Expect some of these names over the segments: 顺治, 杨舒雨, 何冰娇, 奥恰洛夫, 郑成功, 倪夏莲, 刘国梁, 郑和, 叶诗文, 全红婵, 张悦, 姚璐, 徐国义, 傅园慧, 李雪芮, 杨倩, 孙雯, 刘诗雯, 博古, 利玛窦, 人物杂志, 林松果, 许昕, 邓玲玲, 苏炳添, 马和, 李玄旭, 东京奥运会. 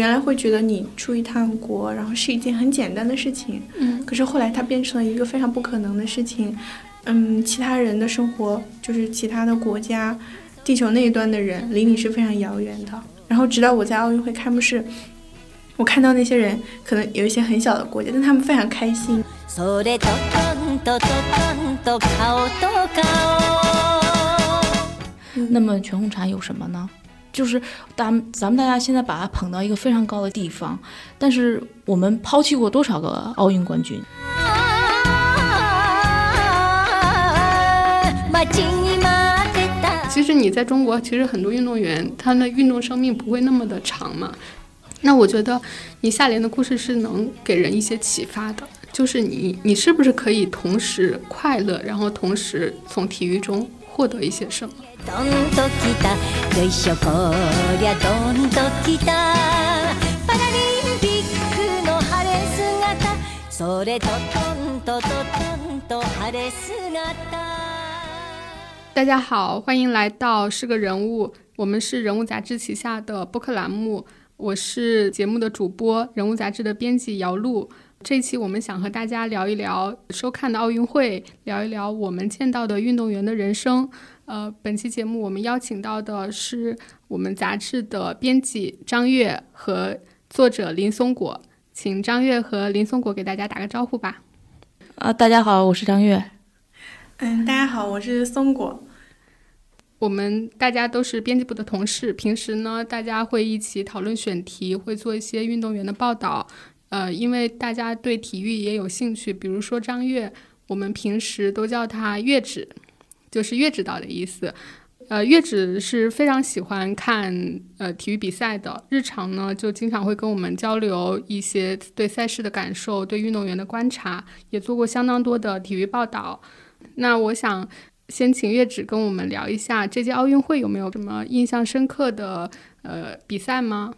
原来会觉得你出一趟国然后是一件很简单的事情，可是后来它变成了一个非常不可能的事情。其他人的生活就是其他的国家地球那一端的人离你是非常遥远的。然后直到我在奥运会开幕式，我看到那些人可能有一些很小的国家，但他们非常开心。那么全红婵有什么呢？就是咱们大家现在把它捧到一个非常高的地方，但是我们抛弃过多少个奥运冠军？其实你在中国，其实很多运动员他的运动生命不会那么的长嘛。那我觉得倪夏莲的故事是能给人一些启发的，就是你是不是可以同时快乐，然后同时从体育中获得一些什么。大家好，欢迎来到《是个人物》，我们是人物杂志旗下的播客栏目，我是节目的主播，人物杂志的编辑姚璐。这一期我们想和大家聊一聊收看的奥运会，聊一聊我们见到的运动员的人生。本期节目我们邀请到的是我们杂志的编辑张悦和作者林松果，请张悦和林松果给大家打个招呼吧。大家好，我是张悦。大家好，我是松果。我们大家都是编辑部的同事，平时呢大家会一起讨论选题，会做一些运动员的报道。因为大家对体育也有兴趣，比如说张悦，我们平时都叫他悦指，就是悦指导的意思。悦指是非常喜欢看体育比赛的，日常呢就经常会跟我们交流一些对赛事的感受，对运动员的观察，也做过相当多的体育报道。那我想先请悦指跟我们聊一下，这届奥运会有没有什么印象深刻的比赛吗？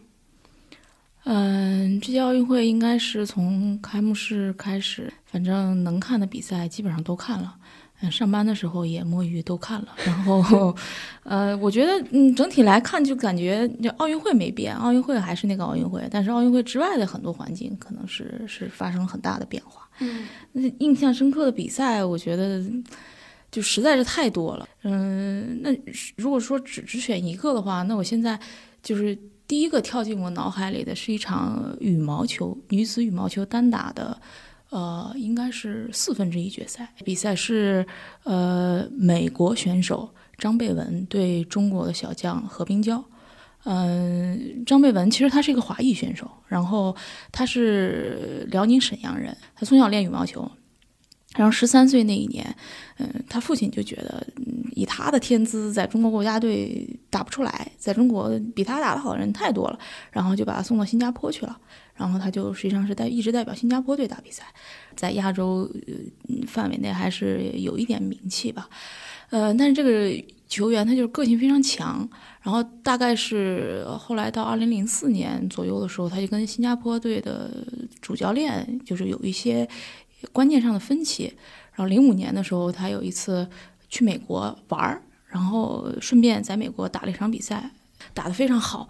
这届奥运会应该是从开幕式开始，反正能看的比赛基本上都看了。上班的时候也摸鱼都看了。然后，我觉得整体来看就感觉奥运会没变，奥运会还是那个奥运会，但是奥运会之外的很多环境可能是发生了很大的变化。印象深刻的比赛，我觉得就实在是太多了。那如果说只选一个的话，那我现在就是。第一个跳进我脑海里的是一场羽毛球，女子羽毛球单打的，应该是1/4决赛。比赛是美国选手张蓓雯对中国的小将何冰娇。张蓓雯其实她是一个华裔选手，然后她是辽宁沈阳人，她从小练羽毛球。然后13岁那一年，他父亲就觉得，以他的天资，在中国国家队打不出来，在中国比他打得好的人太多了，然后就把他送到新加坡去了。然后他就实际上是一直代表新加坡队打比赛，在亚洲范围内还是有一点名气吧。但是这个球员他就是个性非常强，然后大概是后来到2004年左右的时候，他就跟新加坡队的主教练就是有一些。观念上的分歧，然后2005年的时候，他有一次去美国玩，然后顺便在美国打了一场比赛，打得非常好。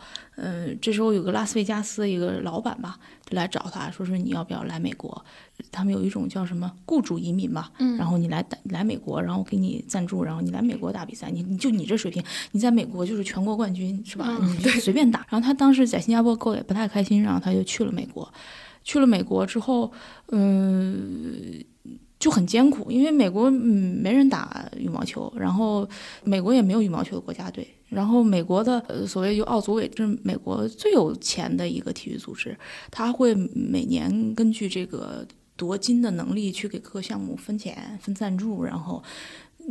这时候有个拉斯维加斯一个老板吧，就来找他说你要不要来美国？他们有一种叫什么雇主移民吧，然后你来美国，然后给你赞助，然后你来美国打比赛，你这水平，你在美国就是全国冠军是吧？你随便打。然后他当时在新加坡过得不太开心，然后他就去了美国。去了美国之后，就很艰苦，因为美国没人打羽毛球，然后美国也没有羽毛球的国家队，然后美国的所谓就奥组委，这是美国最有钱的一个体育组织，它会每年根据这个夺金的能力去给各个项目分钱、分赞助，然后。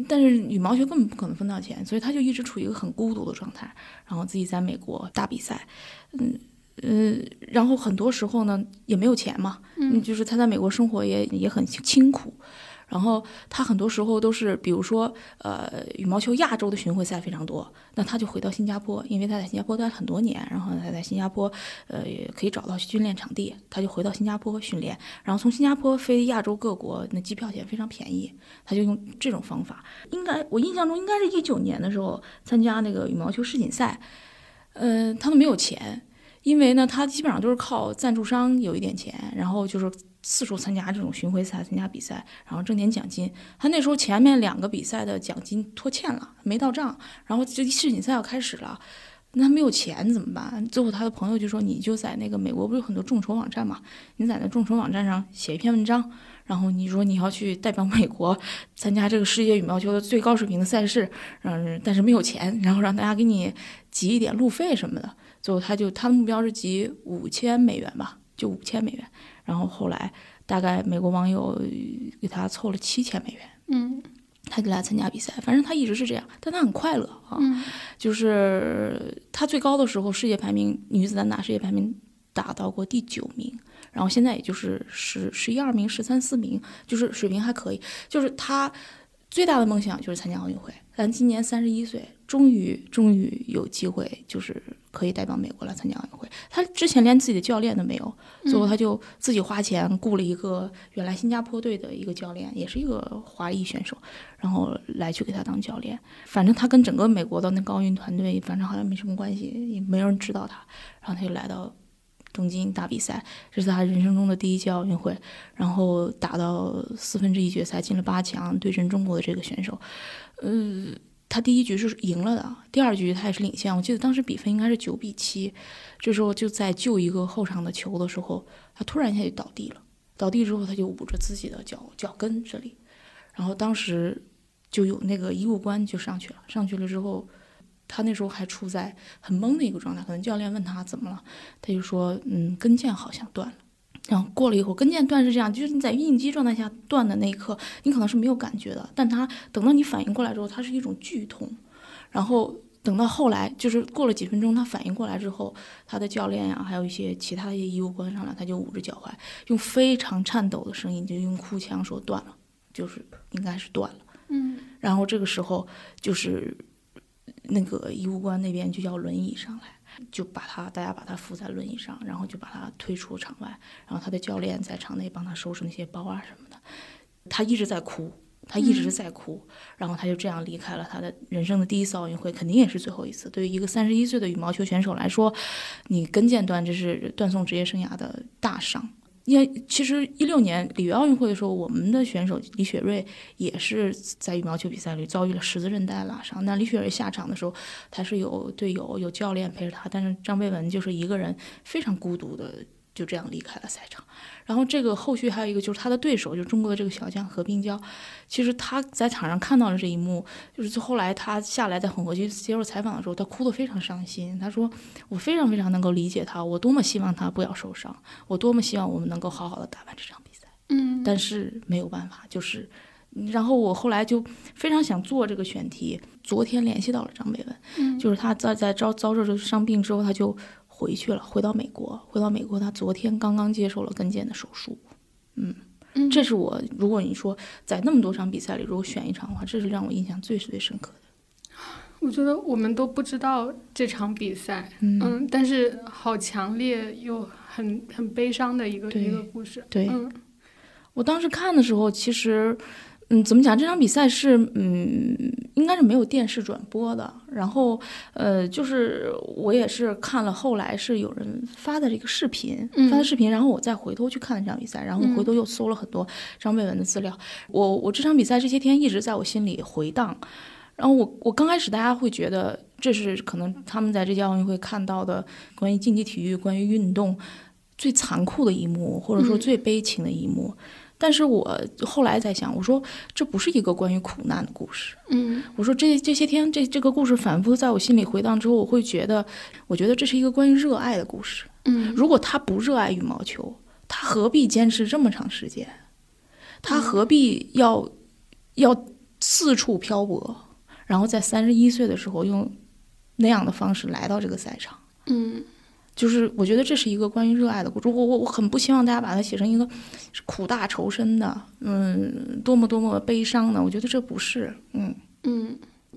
但是羽毛球根本不可能分到钱，所以他就一直处于一个很孤独的状态，然后自己在美国打比赛，然后很多时候呢也没有钱嘛，就是他在美国生活也很清苦，然后他很多时候都是，比如说羽毛球亚洲的巡回赛非常多，那他就回到新加坡，因为他在新加坡待很多年，然后他在新加坡也可以找到训练场地，他就回到新加坡训练，然后从新加坡飞亚洲各国，那机票钱非常便宜，他就用这种方法。我印象中应该是19年的时候参加那个羽毛球世锦赛，他都没有钱。因为呢他基本上都是靠赞助商有一点钱，然后就是四处参加这种巡回赛，参加比赛，然后挣点奖金。他那时候前面两个比赛的奖金拖欠了，没到账，然后这世锦赛要开始了，那他没有钱怎么办？最后他的朋友就说，你就在那个美国不是有很多众筹网站嘛，你在那众筹网站上写一篇文章，然后你说你要去代表美国参加这个世界羽毛球的最高水平的赛事，但是没有钱，然后让大家给你集一点路费什么的。最后他的目标是集$5000吧，就$5000。然后后来大概美国网友给他凑了$7000，他就来参加比赛。反正他一直是这样，但他很快乐啊。就是他最高的时候，世界排名女子单打世界排名打到过第9名，然后现在也就是11、12名、13、14名，就是水平还可以。就是他最大的梦想就是参加奥运会，但今年31岁，终于有机会，就是可以代表美国来参加奥运会。他之前连自己的教练都没有，最后他就自己花钱雇了一个原来新加坡队的一个教练，也是一个华裔选手，然后来去给他当教练。反正他跟整个美国的那个奥运团队，反正好像没什么关系，也没有人知道他。然后他就来到东京打比赛，这是他人生中的第一届奥运会，然后打到1/4决赛，进了8强，对阵中国的这个选手。他第1局是赢了的，第2局他也是领先，我记得当时比分应该是9-7。这时候就在救一个后场的球的时候，他突然一下就倒地了，倒地之后他就捂着自己的脚跟这里，然后当时就有那个医务官就上去了之后，他那时候还处在很懵的一个状态，可能教练问他怎么了，他就说跟腱好像断了。然后过了一会儿，跟腱断是这样，就是你在应激状态下断的那一刻，你可能是没有感觉的，但他等到你反应过来之后，它是一种剧痛。然后等到后来，就是过了几分钟，他反应过来之后，他的教练啊，还有一些其他的医务官上来，他就捂着脚踝，用非常颤抖的声音，就用哭腔说断了，就是应该是断了。然后这个时候就是那个医务官那边就要轮椅上来。就大家把他扶在轮椅上，然后就把他推出场外，然后他的教练在场内帮他收拾那些包啊什么的。他一直在哭，然后他就这样离开了他的人生的第一次奥运会，肯定也是最后一次。对于一个31岁的羽毛球选手来说，你跟腱断这是断送职业生涯的大伤。因为其实2016年里约奥运会的时候，我们的选手李雪芮也是在羽毛球比赛里遭遇了10字韧带拉伤。那李雪芮下场的时候，她是有队友、有教练陪着她，但是张蓓雯就是一个人非常孤独的就这样离开了赛场。然后这个后续还有一个就是她的对手，就是中国的这个小将何冰娇，其实她在场上看到了这一幕，就是后来她下来在混合区接受采访的时候，她哭得非常伤心。她说：“我非常非常能够理解她，我多么希望她不要受伤，我多么希望我们能够好好的打完这场比赛。”但是没有办法，就是。然后我后来就非常想做这个选题，昨天联系到了张蓓雯，就是她在遭受这伤病之后，她就。回去了，回到美国，他昨天刚刚接受了跟腱的手术。这是我，如果你说在那么多场比赛里，如果选一场的话，这是让我印象最深刻的。我觉得我们都不知道这场比赛，但是好强烈又很悲伤的一个故事。对，我当时看的时候，其实。怎么讲？这场比赛是，应该是没有电视转播的。然后，就是我也是看了，后来是有人发的这个视频，然后我再回头去看了这场比赛，然后回头又搜了很多张蓓雯的资料。我这场比赛这些天一直在我心里回荡。然后我刚开始大家会觉得这是可能他们在这届奥运会看到的关于竞技体育、关于运动最残酷的一幕，或者说最悲情的一幕。但是我后来在想，我说这不是一个关于苦难的故事。我说这些天这个故事反复在我心里回荡之后，我觉得这是一个关于热爱的故事。如果他不热爱羽毛球，他何必坚持这么长时间？他何必要四处漂泊，然后在31岁的时候用那样的方式来到这个赛场？就是我觉得这是一个关于热爱的故事，我很不希望大家把它写成一个苦大仇深的，多么悲伤的，我觉得这不是。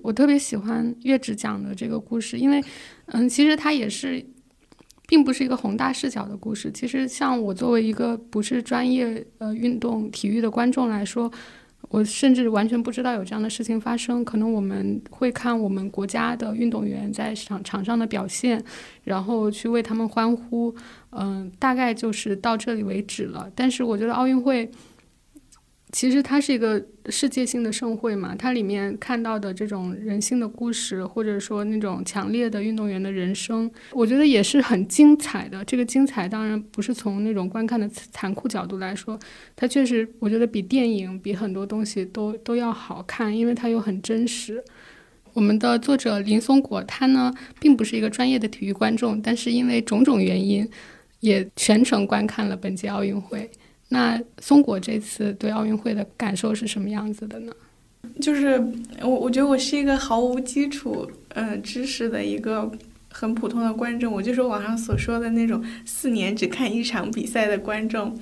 我特别喜欢岳志讲的这个故事，因为其实它也是并不是一个宏大视角的故事。其实像我作为一个不是专业运动体育的观众来说，我甚至完全不知道有这样的事情发生。可能我们会看我们国家的运动员在场上的表现，然后去为他们欢呼，大概就是到这里为止了。但是我觉得奥运会其实它是一个世界性的盛会嘛，它里面看到的这种人性的故事，或者说那种强烈的运动员的人生，我觉得也是很精彩的。这个精彩当然不是从那种观看的残酷角度来说，它确实我觉得比电影比很多东西都要好看，因为它又很真实。我们的作者林松果他呢并不是一个专业的体育观众，但是因为种种原因也全程观看了本届奥运会。那松果这次对奥运会的感受是什么样子的呢？就是我觉得我是一个毫无基础知识的一个很普通的观众，我就是网上所说的那种4年只看一场比赛的观众。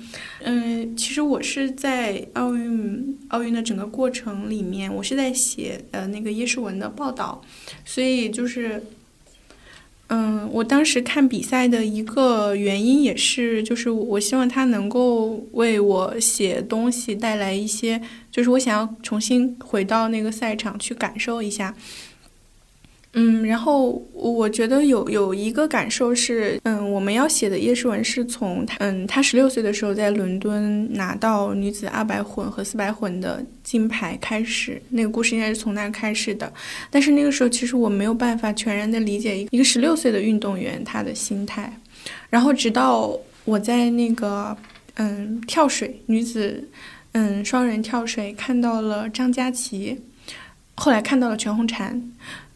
其实我是在奥运的整个过程里面，我是在写那个叶诗文的报道，所以就是我当时看比赛的一个原因也是，就是我希望它能够为我写东西带来一些，就是我想要重新回到那个赛场去感受一下。然后我觉得有一个感受是，我们要写的叶诗文是从她16岁的时候在伦敦拿到女子200混和400混的金牌开始，那个故事应该是从那开始的。但是那个时候其实我没有办法全然的理解一个16岁的运动员她的心态，然后直到我在那个跳水女子双人跳水看到了张家齐，后来看到了全红婵。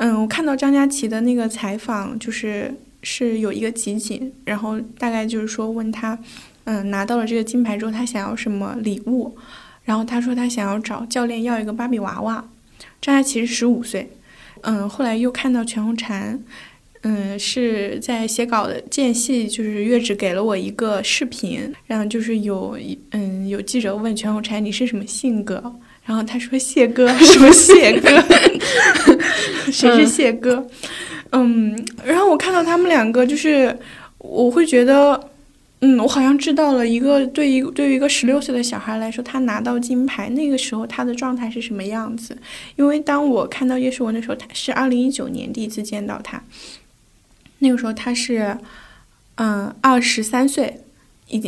我看到张家齐的那个采访，就是有一个集锦，然后大概就是说问他，拿到了这个金牌之后他想要什么礼物，然后他说他想要找教练要一个芭比娃娃。张家齐是15岁。后来又看到全红婵，是在写稿的间隙，就是月纸给了我一个视频，然后就是有记者问全红婵你是什么性格，然后他说谢哥，什么谢哥谁是谢哥。然后我看到他们两个，就是我会觉得我好像知道了一个对于一个16岁的小孩来说，他拿到金牌那个时候他的状态是什么样子。因为当我看到叶诗文的时候，他是2019年第一次见到他，那个时候他是23岁，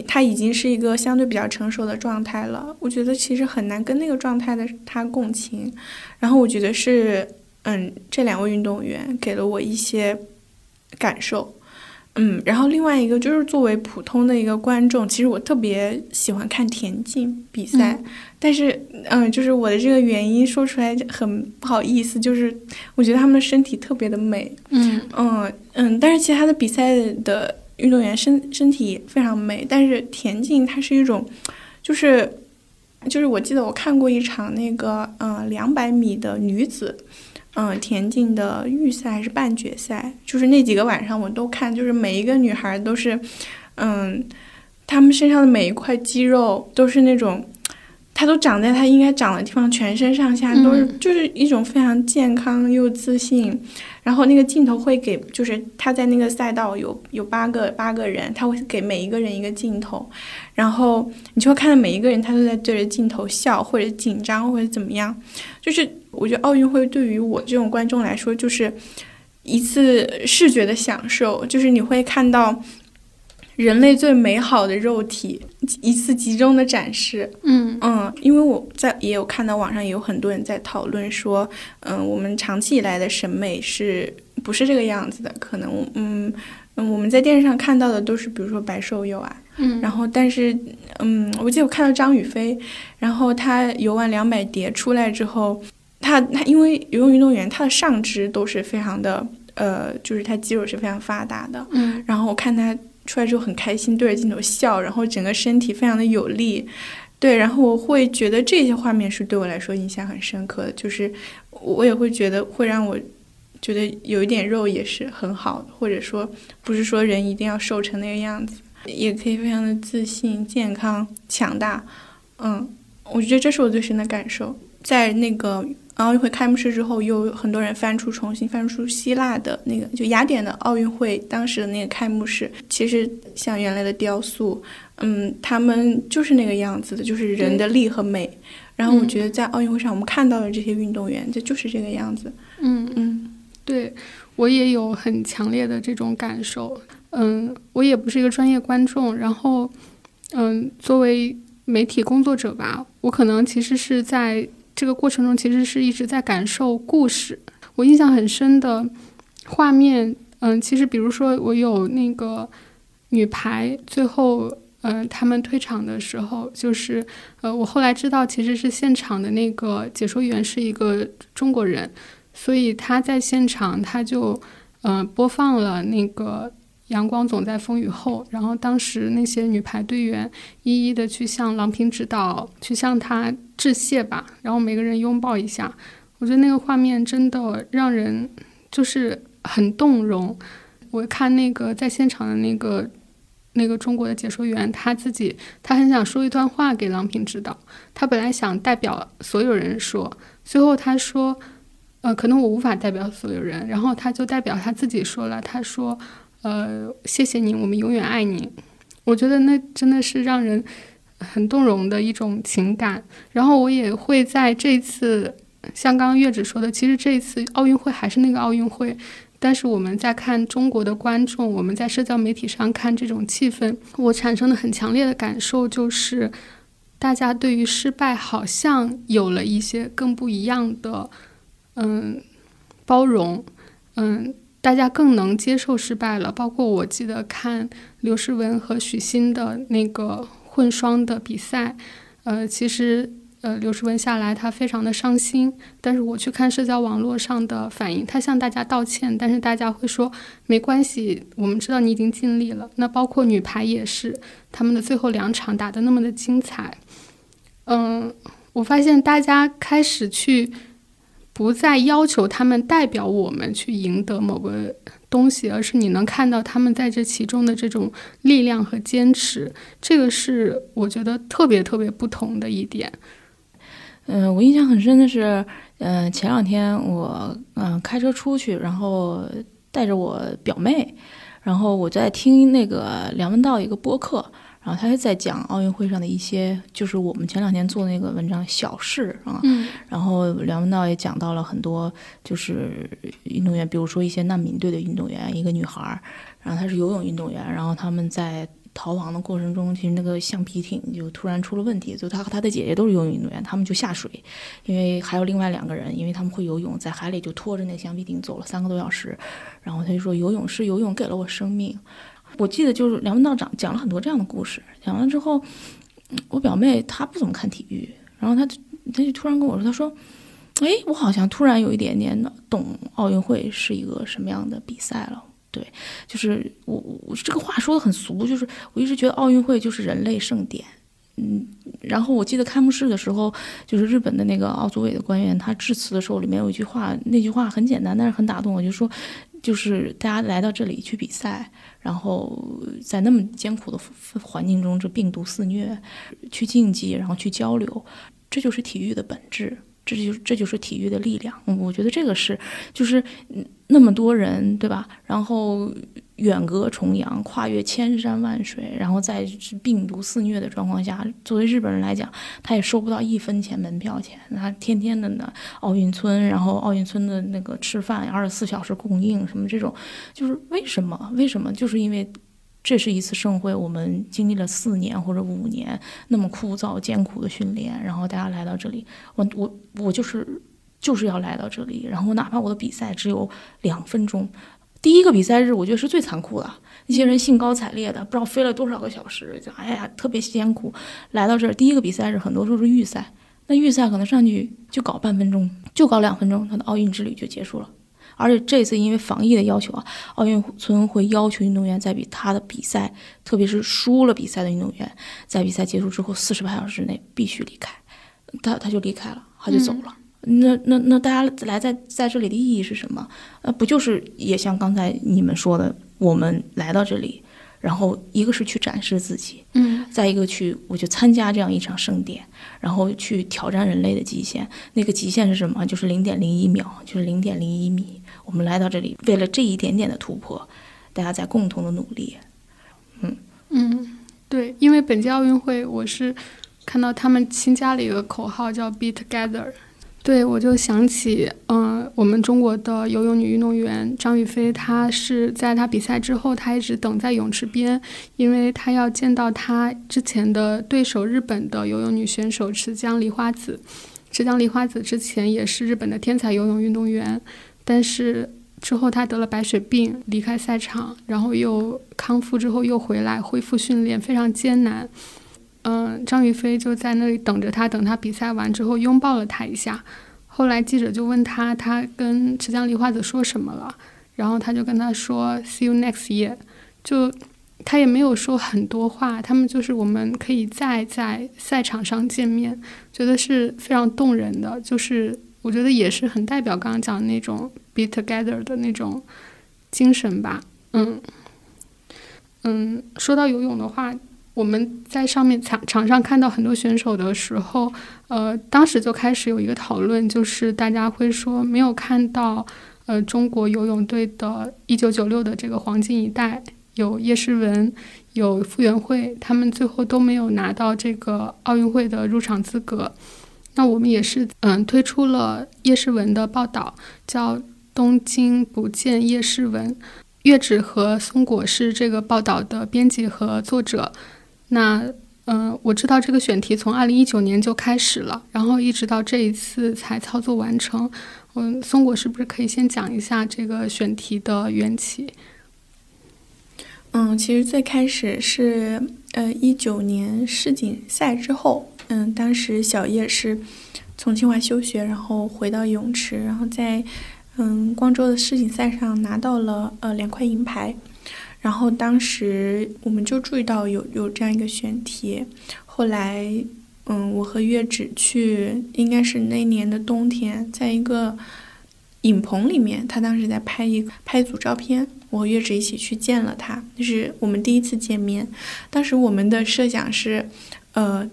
他已经是一个相对比较成熟的状态了。我觉得其实很难跟那个状态的他共情，然后我觉得是这两位运动员给了我一些感受。然后另外一个就是作为普通的一个观众，其实我特别喜欢看田径比赛，但是就是我的这个原因说出来很不好意思，就是我觉得他们的身体特别的美，但是其他的比赛的运动员身体非常美，但是田径它是一种，就是我记得我看过一场那个200米的女子田径的预赛还是半决赛，就是那几个晚上我都看，就是每一个女孩都是她们身上的每一块肌肉都是那种它都长在它应该长的地方，全身上下都是，就是一种非常健康又自信。然后那个镜头会给，就是他在那个赛道有八个人，他会给每一个人一个镜头，然后你就会看到每一个人他都在对着镜头笑或者紧张或者怎么样。就是我觉得奥运会对于我这种观众来说就是一次视觉的享受，就是你会看到人类最美好的肉体一次集中的展示。因为我也有看到网上也有很多人在讨论说，我们长期以来的审美是不是这个样子的？可能我们在电视上看到的都是比如说白瘦幼啊，然后但是我记得我看到张雨霏，然后她游完200蝶出来之后，她因为游泳运动员她的上肢都是非常的就是她肌肉是非常发达的，然后我看她出来之后很开心，对着镜头笑，然后整个身体非常的有力，对，然后我会觉得这些画面是对我来说印象很深刻的，就是我也会觉得会让我觉得有一点肉也是很好的，或者说不是说人一定要瘦成那个样子，也可以非常的自信、健康、强大。我觉得这是我最深的感受。在那个奥运会开幕式之后，又有很多人重新翻出希腊的那个，就雅典的奥运会当时的那个开幕式，其实像原来的雕塑，他们就是那个样子的，就是人的力和美，然后我觉得在奥运会上我们看到的这些运动员，这就是这个样子。嗯嗯，对，我也有很强烈的这种感受。我也不是一个专业观众，然后作为媒体工作者吧，我可能其实是在这个过程中其实是一直在感受故事。我印象很深的画面，其实比如说我有那个女排最后他们退场的时候，就是我后来知道其实是现场的那个解说员是一个中国人，所以他在现场他就播放了那个阳光总在风雨后，然后当时那些女排队员一一的去向郎平指导去向他致谢吧，然后每个人拥抱一下。我觉得那个画面真的让人就是很动容。我看那个在现场的那个中国的解说员，他很想说一段话给郎平指导，他本来想代表所有人说，最后他说可能我无法代表所有人，然后他就代表他自己说了，他说谢谢您，我们永远爱您。我觉得那真的是让人很动容的一种情感。然后我也会在这次，像刚刚月芷说的，其实这一次奥运会还是那个奥运会，但是我们在看中国的观众，我们在社交媒体上看这种气氛，我产生的很强烈的感受就是大家对于失败好像有了一些更不一样的包容，大家更能接受失败了。包括我记得看刘诗雯和许昕的那个混双的比赛，其实刘诗雯下来她非常的伤心，但是我去看社交网络上的反应，她向大家道歉，但是大家会说没关系，我们知道你已经尽力了。那包括女排也是，他们的最后2场打得那么的精彩。我发现大家开始去不再要求他们代表我们去赢得某个东西，而是你能看到他们在这其中的这种力量和坚持，这个是我觉得特别特别不同的一点。我印象很深的是，前2天我开车出去，然后带着我表妹，然后我在听那个梁文道一个播客，然后他是在讲奥运会上的一些，就是我们前2天做那个文章小事啊，然后梁文道也讲到了很多，就是运动员，比如说一些难民队的运动员，一个女孩，然后她是游泳运动员，然后他们在逃亡的过程中，其实那个橡皮艇就突然出了问题，就他和他的姐姐都是游泳运动员，他们就下水，因为还有另外2个人，因为他们会游泳，在海里就拖着那个橡皮艇走了3个多小时，然后他就说游泳给了我生命。我记得就是梁文道讲了很多这样的故事，讲完之后，我表妹她不怎么看体育，然后她就突然跟我说，她说，我好像突然有一点点懂奥运会是一个什么样的比赛了。对，就是我这个话说的很俗，就是我一直觉得奥运会就是人类盛典。然后我记得开幕式的时候，就是日本的那个奥组委的官员，他致辞的时候里面有一句话，那句话很简单，但是很打动我，就说就是大家来到这里去比赛，然后在那么艰苦的环境中，这病毒肆虐，去竞技，然后去交流，这就是体育的本质，这就是体育的力量。我觉得这个是就是那么多人，对吧？然后远隔重洋，跨越千山万水，然后在病毒肆虐的状况下，作为日本人来讲，他也收不到1分钱门票钱，他天天的呢奥运村，然后奥运村的那个吃饭24小时供应什么这种，就是为什么就是因为这是一次盛会，我们经历了4年或者5年那么枯燥艰苦的训练，然后大家来到这里，我就是要来到这里，然后哪怕我的比赛只有2分钟。第一个比赛日我觉得是最残酷的，一些人兴高采烈的不知道飞了多少个小时，就特别艰苦来到这儿。第一个比赛日很多时候是预赛，那预赛可能上去就搞半分钟，就搞2分钟，他的奥运之旅就结束了。而且这次因为防疫的要求啊，奥运村会要求运动员在他的比赛，特别是输了比赛的运动员，在比赛结束之后48小时内必须离开，他就离开了，他就走了。那大家来在这里的意义是什么？不就是也像刚才你们说的，我们来到这里，然后一个是去展示自己，再一个我就参加这样一场盛典，然后去挑战人类的极限。那个极限是什么？就是0.01秒，就是0.01米。我们来到这里，为了这一点点的突破，大家在共同的努力。对，因为本届奥运会我是看到他们新加了一个口号叫 Be Together。 对，我就想起我们中国的游泳女运动员张雨霏，她是在她比赛之后她一直等在泳池边，因为她要见到她之前的对手日本的游泳女选手池江璃花子。池江璃花子之前也是日本的天才游泳运动员，但是之后她得了白血病离开赛场，然后又康复之后又回来恢复训练，非常艰难。张雨霏就在那里等着她，等她比赛完之后拥抱了她一下。后来记者就问她，她跟池江璃花子说什么了，然后她就跟她说 See you next year。 就她也没有说很多话，他们就是我们可以再在赛场上见面，觉得是非常动人的。就是我觉得也是很代表刚刚讲的那种 be together 的那种精神吧。说到游泳的话，我们在上面场上看到很多选手的时候，当时就开始有一个讨论，就是大家会说没有看到中国游泳队的1996的这个黄金一代，有叶诗文，有傅园慧，他们最后都没有拿到这个奥运会的入场资格。那我们也是推出了叶诗文的报道，叫《东京不见叶诗文》。月芷和松果是这个报道的编辑和作者。那我知道这个选题从2019年就开始了，然后一直到这一次才操作完成。松果是不是可以先讲一下这个选题的缘起？其实最开始是19年世锦赛之后，当时小叶是从清华休学，然后回到泳池，然后在光州的世锦赛上拿到了2块银牌。然后当时我们就注意到有这样一个选题，后来我和月芷去，应该是那年的冬天，在一个影棚里面，他当时在拍一组照片，我和月芷一起去见了他，就是我们第一次见面。当时我们的设想是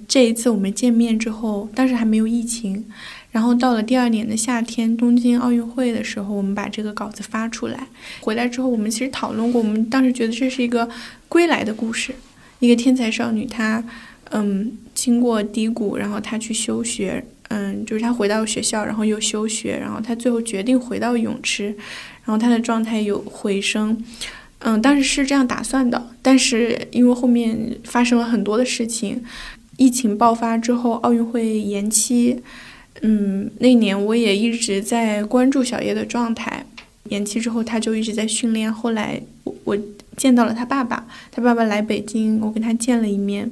这一次我们见面之后，当时还没有疫情，然后到了第二年的夏天东京奥运会的时候，我们把这个稿子发出来。回来之后我们其实讨论过，我们当时觉得这是一个归来的故事，一个天才少女，她经过低谷，然后她去休学，就是她回到学校，然后又休学，然后她最后决定回到泳池，然后她的状态有回升。当时是这样打算的，但是因为后面发生了很多的事情，疫情爆发之后，奥运会延期。那年我也一直在关注小叶的状态，延期之后他就一直在训练。后来我见到了他爸爸，他爸爸来北京，我跟他见了一面，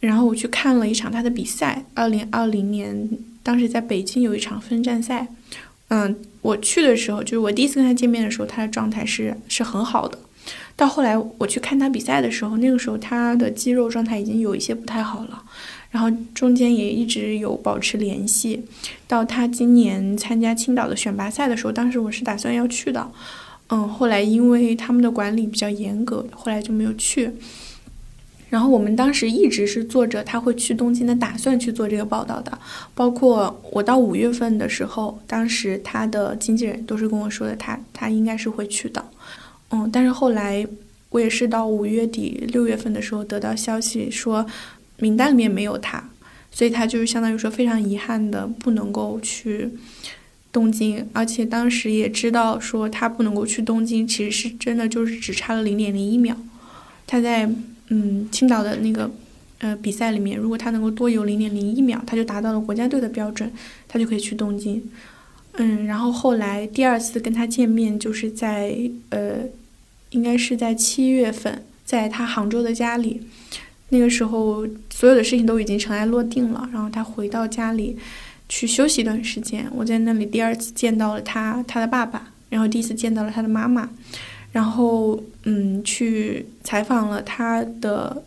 然后我去看了一场他的比赛，2020年当时在北京有一场分站赛。我去的时候，就是我第一次跟他见面的时候，他的状态是很好的。到后来我去看他比赛的时候，那个时候他的肌肉状态已经有一些不太好了，然后中间也一直有保持联系。到他今年参加青岛的选拔赛的时候，当时我是打算要去的，后来因为他们的管理比较严格，后来就没有去。然后我们当时一直是做着他会去东京的打算去做这个报道的，包括我到5月份的时候，当时他的经纪人都是跟我说的，他应该是会去的。但是后来我也是到5月底6月份的时候得到消息说名单里面没有他，所以他就是相当于说非常遗憾的不能够去东京。而且当时也知道说他不能够去东京，其实是真的就是只差了0.01秒。他在青岛的那个比赛里面，如果他能够多游0.01秒，他就达到了国家队的标准，他就可以去东京。然后后来第二次跟他见面就是在应该是在7月份，在他杭州的家里。那个时候所有的事情都已经尘埃落定了，然后他回到家里去休息一段时间。我在那里第二次见到了他的爸爸，然后第一次见到了他的妈妈，然后去采访了他的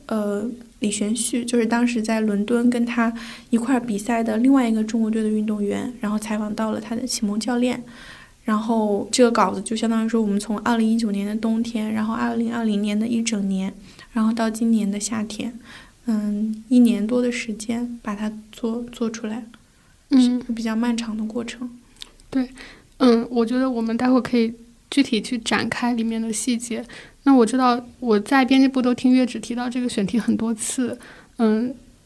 李玄旭，就是当时在伦敦跟他一块比赛的另外一个中国队的运动员，然后采访到了他的启蒙教练。然后这个稿子就相当于说我们从2019年的冬天，然后2020年的一整年，然后到今年的夏天，1年多的时间把它做出来，是比较漫长的过程。对，我觉得我们待会可以具体去展开里面的细节。那我知道我在编辑部都听月芷提到这个选题很多次，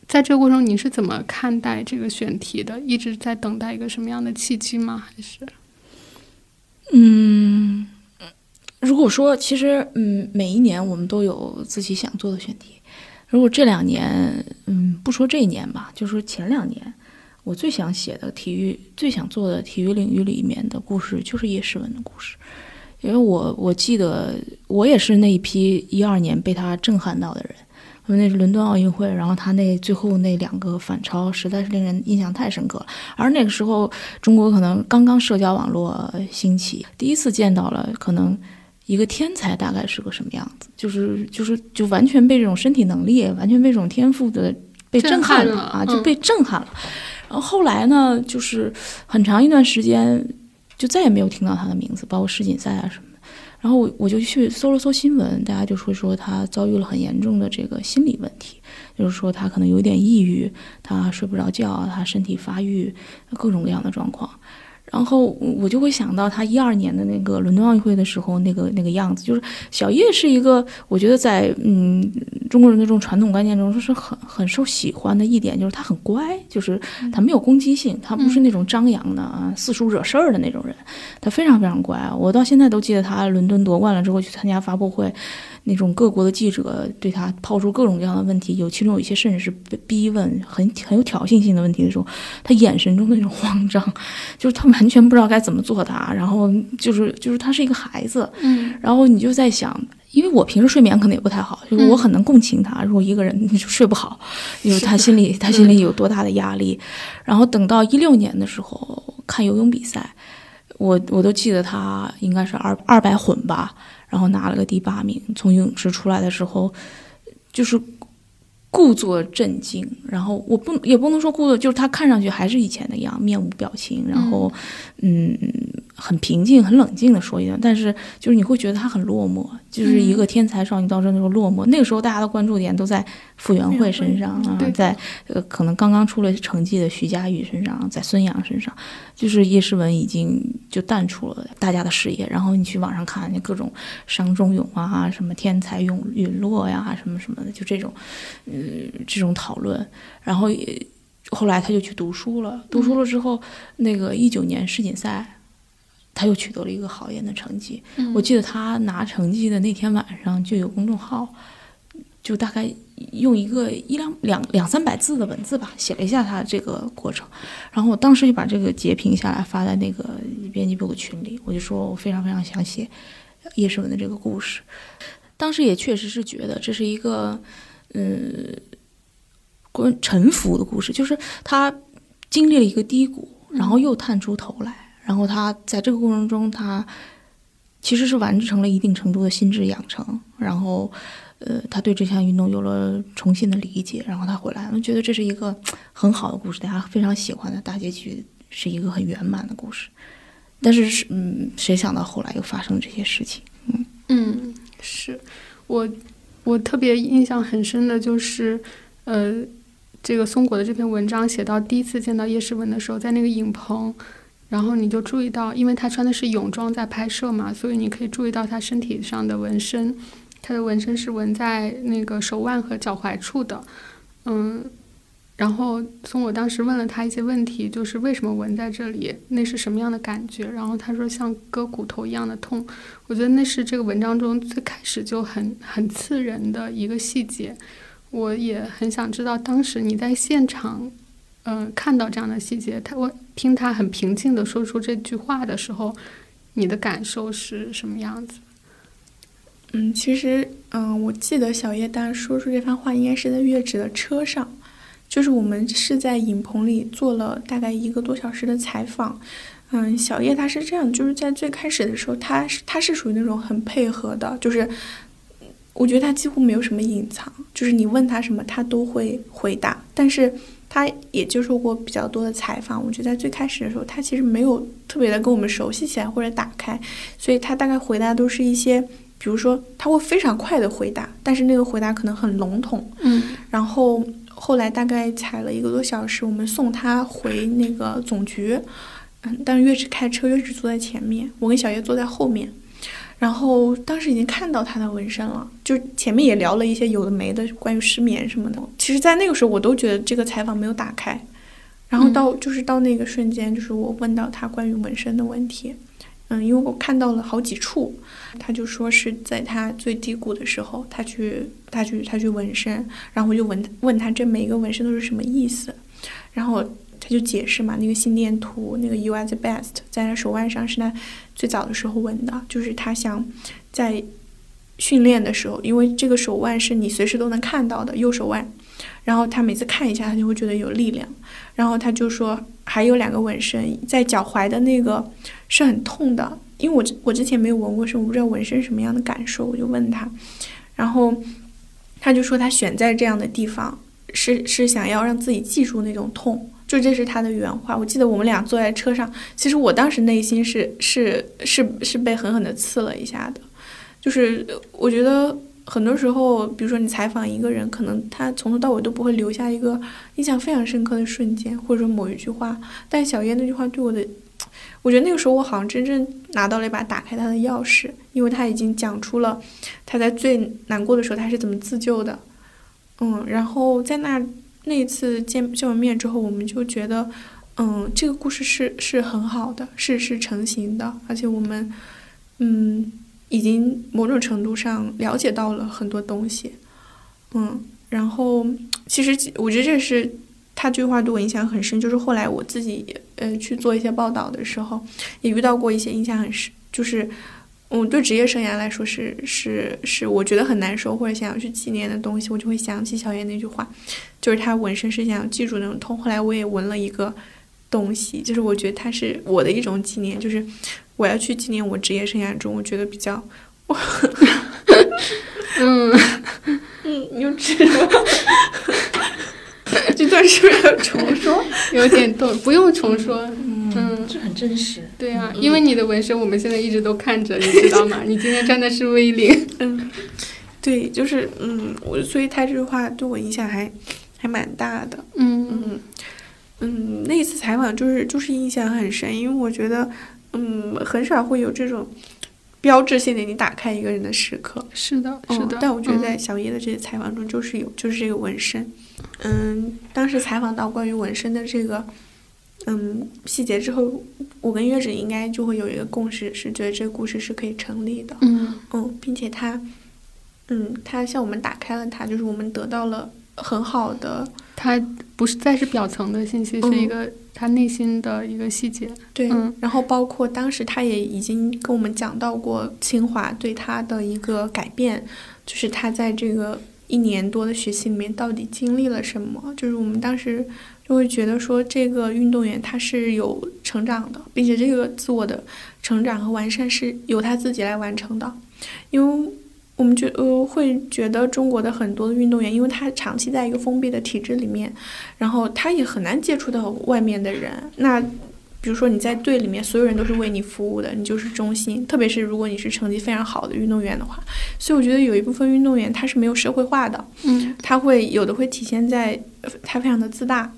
在这个过程中你是怎么看待这个选题的？一直在等待一个什么样的契机吗？还是如果说其实每一年我们都有自己想做的选题。如果这两年不说这一年吧，就说前两年我最想写的体育，最想做的体育领域里面的故事就是叶诗文的故事。因为我记得我也是那一批12年被他震撼到的人，因为那是伦敦奥运会，然后他那最后那2个反超实在是令人印象太深刻了。而那个时候中国可能刚刚社交网络兴起，第一次见到了可能一个天才大概是个什么样子，就完全被这种身体能力，完全被这种天赋的被震撼了啊，就被震撼了。然后后来呢，就是很长一段时间就再也没有听到他的名字，包括世锦赛啊什么的。然后我就去搜了搜新闻，大家就会说他遭遇了很严重的这个心理问题，就是说他可能有点抑郁，他睡不着觉，他身体发育各种各样的状况。然后我就会想到他2012年的那个伦敦奥运会的时候那个样子，就是小叶是一个，我觉得在中国人的这种传统观念中是很受喜欢的一点，就是他很乖，就是他没有攻击性，他不是那种张扬的啊四处惹事儿的那种人，他非常非常乖。我到现在都记得他伦敦夺冠了之后去参加发布会，那种各国的记者对他抛出各种各样的问题，其中有一些甚至是逼问很有挑衅性的问题的时候，他眼神中的那种慌张，就是他完全不知道该怎么作答。然后就是他是一个孩子，然后你就在想，因为我平时睡眠可能也不太好，就是我很能共情他，如果一个人就睡不好，就是他心里有多大的压力。然后等到2016年的时候看游泳比赛，我都记得他应该是200混吧，然后拿了个第8名，从游泳池出来的时候就是故作镇静，然后也不能说故作，就是他看上去还是以前那样，面无表情，然后很平静很冷静的说一段，但是就是你会觉得他很落寞，就是一个天才少女到这时候落寞。那个时候大家的关注点都在傅园慧身上啊，在可能刚刚出了成绩的徐嘉余身上，在孙杨身上，就是叶诗文已经就淡出了大家的视野。然后你去网上看各种伤仲永啊，什么天才陨落呀，什么什么的，就这种这种讨论。然后后来他就去读书了，读书了之后，那个2019年世锦赛，他又取得了一个好一点的成绩。我记得他拿成绩的那天晚上，就有公众号，就大概用一个200-300字的文字吧，写了一下他这个过程。然后我当时就把这个截屏下来发在那个编辑部的群里，我就说我非常非常想写叶诗文的这个故事。当时也确实是觉得这是一个关于沉浮的故事，就是他经历了一个低谷，然后又探出头来，然后他在这个过程中，他其实是完成了一定程度的心智养成，然后他对这项运动有了重新的理解，然后他回来，我觉得这是一个很好的故事，大家非常喜欢的，大结局是一个很圆满的故事。但是谁想到后来又发生这些事情。是我特别印象很深的就是这个松果的这篇文章写到第一次见到叶诗文的时候，在那个影棚，然后你就注意到，因为他穿的是泳装在拍摄嘛，所以你可以注意到他身体上的纹身，他的纹身是纹在那个手腕和脚踝处的。然后松果当时问了他一些问题，就是为什么纹在这里，那是什么样的感觉，然后他说像割骨头一样的痛。我觉得那是这个文章中最开始就很刺人的一个细节。我也很想知道当时你在现场看到这样的细节，我听他很平静的说出这句话的时候，你的感受是什么样子？其实我记得小叶当时说出这番话应该是在月子的车上，就是我们是在影棚里做了大概1个多小时的采访。小叶他是这样，就是在最开始的时候，他是属于那种很配合的，就是我觉得他几乎没有什么隐藏，就是你问他什么他都会回答。但是他也接受过比较多的采访，我觉得在最开始的时候他其实没有特别的跟我们熟悉起来或者打开，所以他大概回答都是一些，比如说他会非常快的回答，但是那个回答可能很笼统。然后后来大概采了1个多小时，我们送他回那个总局，但是越是开车越是坐在前面，我跟小叶坐在后面。然后当时已经看到他的纹身了，就前面也聊了一些有的没的关于失眠什么的。其实在那个时候我都觉得这个采访没有打开，然后到就是到那个瞬间，就是我问到他关于纹身的问题，因为我看到了好几处，他就说是在他最低谷的时候，他去纹身，然后我就问他这每一个纹身都是什么意思，然后他就解释嘛，那个心电图，那个 You are the best， 在他手腕上是他最早的时候纹的，就是他想在训练的时候，因为这个手腕是你随时都能看到的右手腕。然后他每次看一下他就会觉得有力量，然后他就说还有2个纹身在脚踝的那个是很痛的，因为我之前没有纹过身，我不知道纹身什么样的感受，我就问他，然后他就说他选在这样的地方是想要让自己记住那种痛，就这是他的原话。我记得我们俩坐在车上，其实我当时内心是被狠狠的刺了一下的，就是我觉得很多时候，比如说你采访一个人，可能他从头到尾都不会留下一个印象非常深刻的瞬间，或者说某一句话。但小叶那句话对我的，我觉得那个时候我好像真正拿到了一把打开他的钥匙，因为他已经讲出了他在最难过的时候他是怎么自救的。然后在那次见完面之后，我们就觉得，这个故事是很好的，是成型的，而且我们，已经某种程度上了解到了很多东西，然后其实我觉得这是他这句话对我影响很深，就是后来我自己去做一些报道的时候，也遇到过一些影响很深，就是我对职业生涯来说是我觉得很难受或者想要去纪念的东西，我就会想起小叶那句话，就是他纹身是想要记住那种痛。后来我也纹了一个东西，就是我觉得它是我的一种纪念，就是我要去纪念我职业生涯中我觉得比较又吃了这段是不是要重说？有点动，不用重说。这很真实。对啊，因为你的纹身我们现在一直都看着，你知道吗？你今天穿的是 V 领。对，就是所以他这句话对我影响还蛮大的。那一次采访就是印象很深，因为我觉得，很少会有这种标志性的你打开一个人的时刻。是的，是的。但我觉得在小叶的这些采访中，就是这个纹身。当时采访到关于纹身的这个细节之后，我跟月芷应该就会有一个共识，是觉得这个故事是可以成立的。并且他向我们打开了它，就是我们得到了很好的。它不是再是表层的信息，是一个他内心的一个细节。对，然后包括当时他也已经跟我们讲到过清华对他的一个改变，就是他在这个1年多的学习里面到底经历了什么，就是我们当时就会觉得说这个运动员他是有成长的，并且这个自我的成长和完善是由他自己来完成的，因为我们会觉得中国的很多运动员，因为他长期在一个封闭的体制里面，然后他也很难接触到外面的人。那比如说你在队里面，所有人都是为你服务的，你就是中心。特别是如果你是成绩非常好的运动员的话，所以我觉得有一部分运动员他是没有社会化的，他有的会体现在他非常的自大，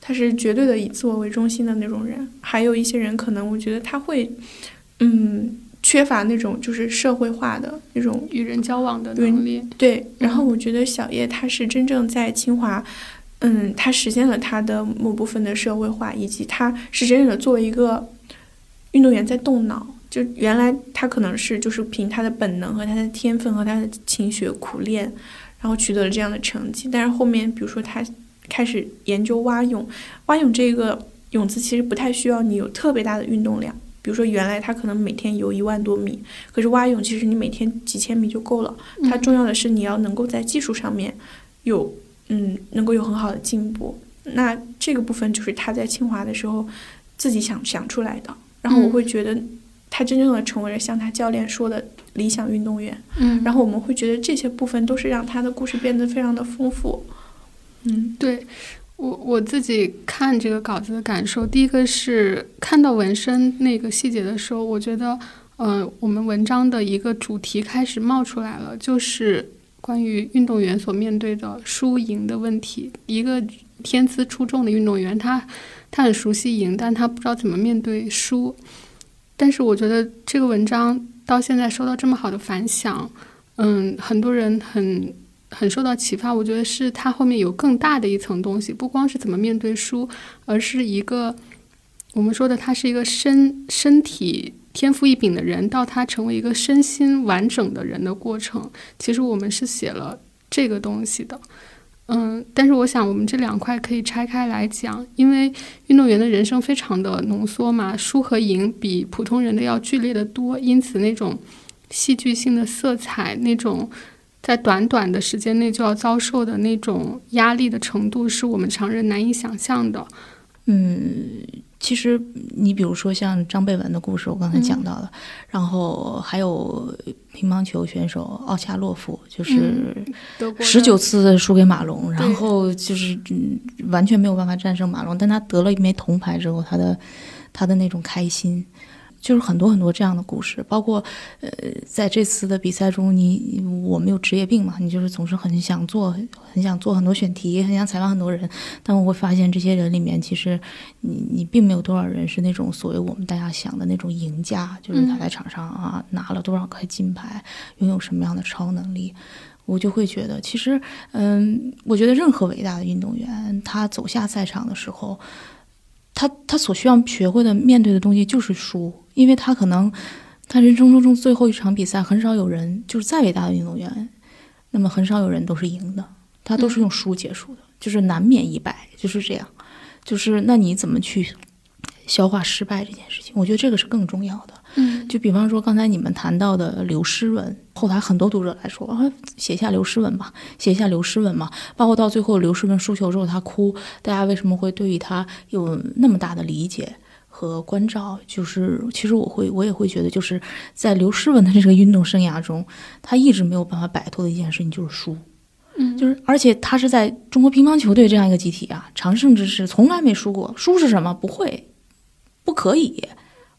他是绝对的以自我为中心的那种人。还有一些人可能我觉得他会缺乏那种就是社会化的那种与人交往的能力。对，然后我觉得小叶他是真正在清华，他实现了他的某部分的社会化，以及他是真正的作为一个运动员在动脑。就原来他可能是就是凭他的本能和他的天分和他的勤学苦练，然后取得了这样的成绩。但是后面比如说他开始研究蛙泳这个泳姿，其实不太需要你有特别大的运动量。比如说原来他可能每天游1万多米，可是蛙泳其实你每天几千米就够了，它重要的是你要能够在技术上面有能够有很好的进步。那这个部分就是他在清华的时候自己想出来的，然后我会觉得他真正的成为了像他教练说的理想运动员。然后我们会觉得这些部分都是让他的故事变得非常的丰富。对，我自己看这个稿子的感受，第一个是看到纹身那个细节的时候，我觉得我们文章的一个主题开始冒出来了，就是关于运动员所面对的输赢的问题。一个天资出众的运动员，他很熟悉赢，但他不知道怎么面对输。但是我觉得这个文章到现在收到这么好的反响，很多人很受到启发。我觉得是它后面有更大的一层东西，不光是怎么面对书，而是一个我们说的它是一个身体天赋异禀的人到他成为一个身心完整的人的过程。其实我们是写了这个东西的，但是我想我们这两块可以拆开来讲，因为运动员的人生非常的浓缩嘛，输和赢比普通人的要剧烈的多，因此那种戏剧性的色彩，那种在短短的时间内就要遭受的那种压力的程度，是我们常人难以想象的。其实你比如说像张蓓雯的故事我刚才讲到了，然后还有乒乓球选手奥恰洛夫，就是19次输给马龙，然后就是完全没有办法战胜马龙，但他得了一枚铜牌之后，他的那种开心，就是很多很多这样的故事。包括在这次的比赛中，我们有职业病嘛，你就是总是很想做很多选题，很想采访很多人，但我会发现这些人里面，其实你并没有多少人是那种所谓我们大家想的那种赢家，就是他在场上啊拿了多少块金牌，拥有什么样的超能力。我就会觉得，其实我觉得任何伟大的运动员，他走下赛场的时候，他所需要学会的面对的东西就是输，因为他可能他人生中最后一场比赛，很少有人就是再伟大的运动员，那么很少有人都是赢的，他都是用输结束的，就是难免一败，就是这样。就是那你怎么去消化失败这件事情，我觉得这个是更重要的。就比方说刚才你们谈到的刘诗雯，后台很多读者来说写一下刘诗雯吧，包括到最后刘诗雯输球之后她哭，大家为什么会对于她有那么大的理解和关照，就是其实我也会觉得，就是在刘诗雯的这个运动生涯中，她一直没有办法摆脱的一件事情就是输。就是而且他是在中国乒乓球队这样一个集体啊，常胜之师，从来没输过。输是什么？不会，不可以，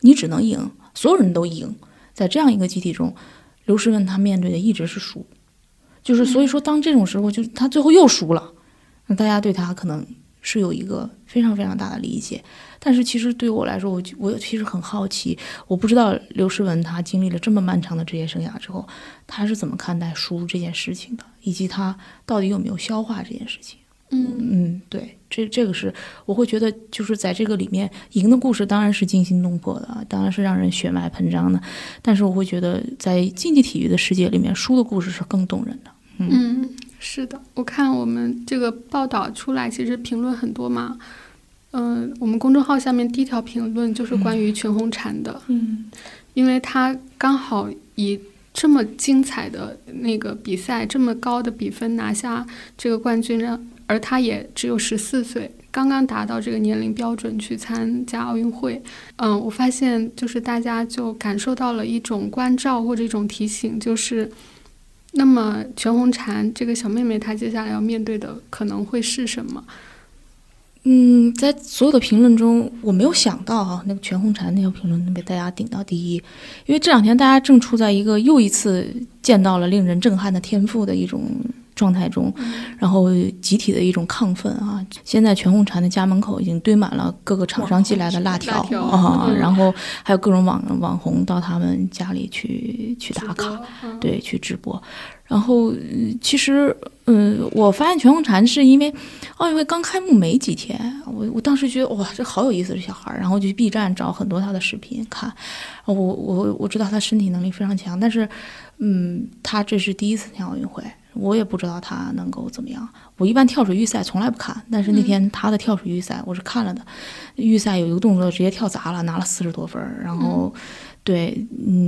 你只能赢，所有人都赢。在这样一个集体中，刘诗雯她面对的一直是输，就是所以说当这种时候，就她最后又输了，那大家对她可能是有一个非常非常大的理解。但是其实对我来说，我其实很好奇，我不知道刘诗雯她经历了这么漫长的职业生涯之后，她是怎么看待输这件事情的，以及她到底有没有消化这件事情。对，这个是我会觉得，就是在这个里面，赢的故事当然是惊心动魄的，当然是让人血脉喷张的，但是我会觉得在竞技体育的世界里面，输的故事是更动人的。是的，我看我们这个报道出来，其实评论很多嘛。我们公众号下面第一条评论就是关于全红婵的，因为他刚好以这么精彩的那个比赛，这么高的比分拿下这个冠军，而他也只有14岁，刚刚达到这个年龄标准去参加奥运会。我发现就是大家就感受到了一种关照或者一种提醒，就是那么全红婵这个小妹妹，她接下来要面对的可能会是什么？在所有的评论中，我没有想到那个全红婵那条评论能被大家顶到第一，因为这两天大家正处在一个又一次见到了令人震撼的天赋的一种状态中，然后集体的一种亢奋啊！现在全红婵的家门口已经堆满了各个厂商寄来的辣条啊，然后还有各种网红到他们家里去打卡，对，去直播。然后其实，我发现全红婵是因为奥运会刚开幕没几天，我当时觉得哇，这好有意思，这小孩。然后就去 B 站找很多他的视频看。我知道他身体能力非常强，但是，他这是第一次跳奥运会，我也不知道他能够怎么样。我一般跳水预赛从来不看，但是那天他的跳水预赛我是看了的。预赛有一个动作直接跳砸了，拿了40多分，然后。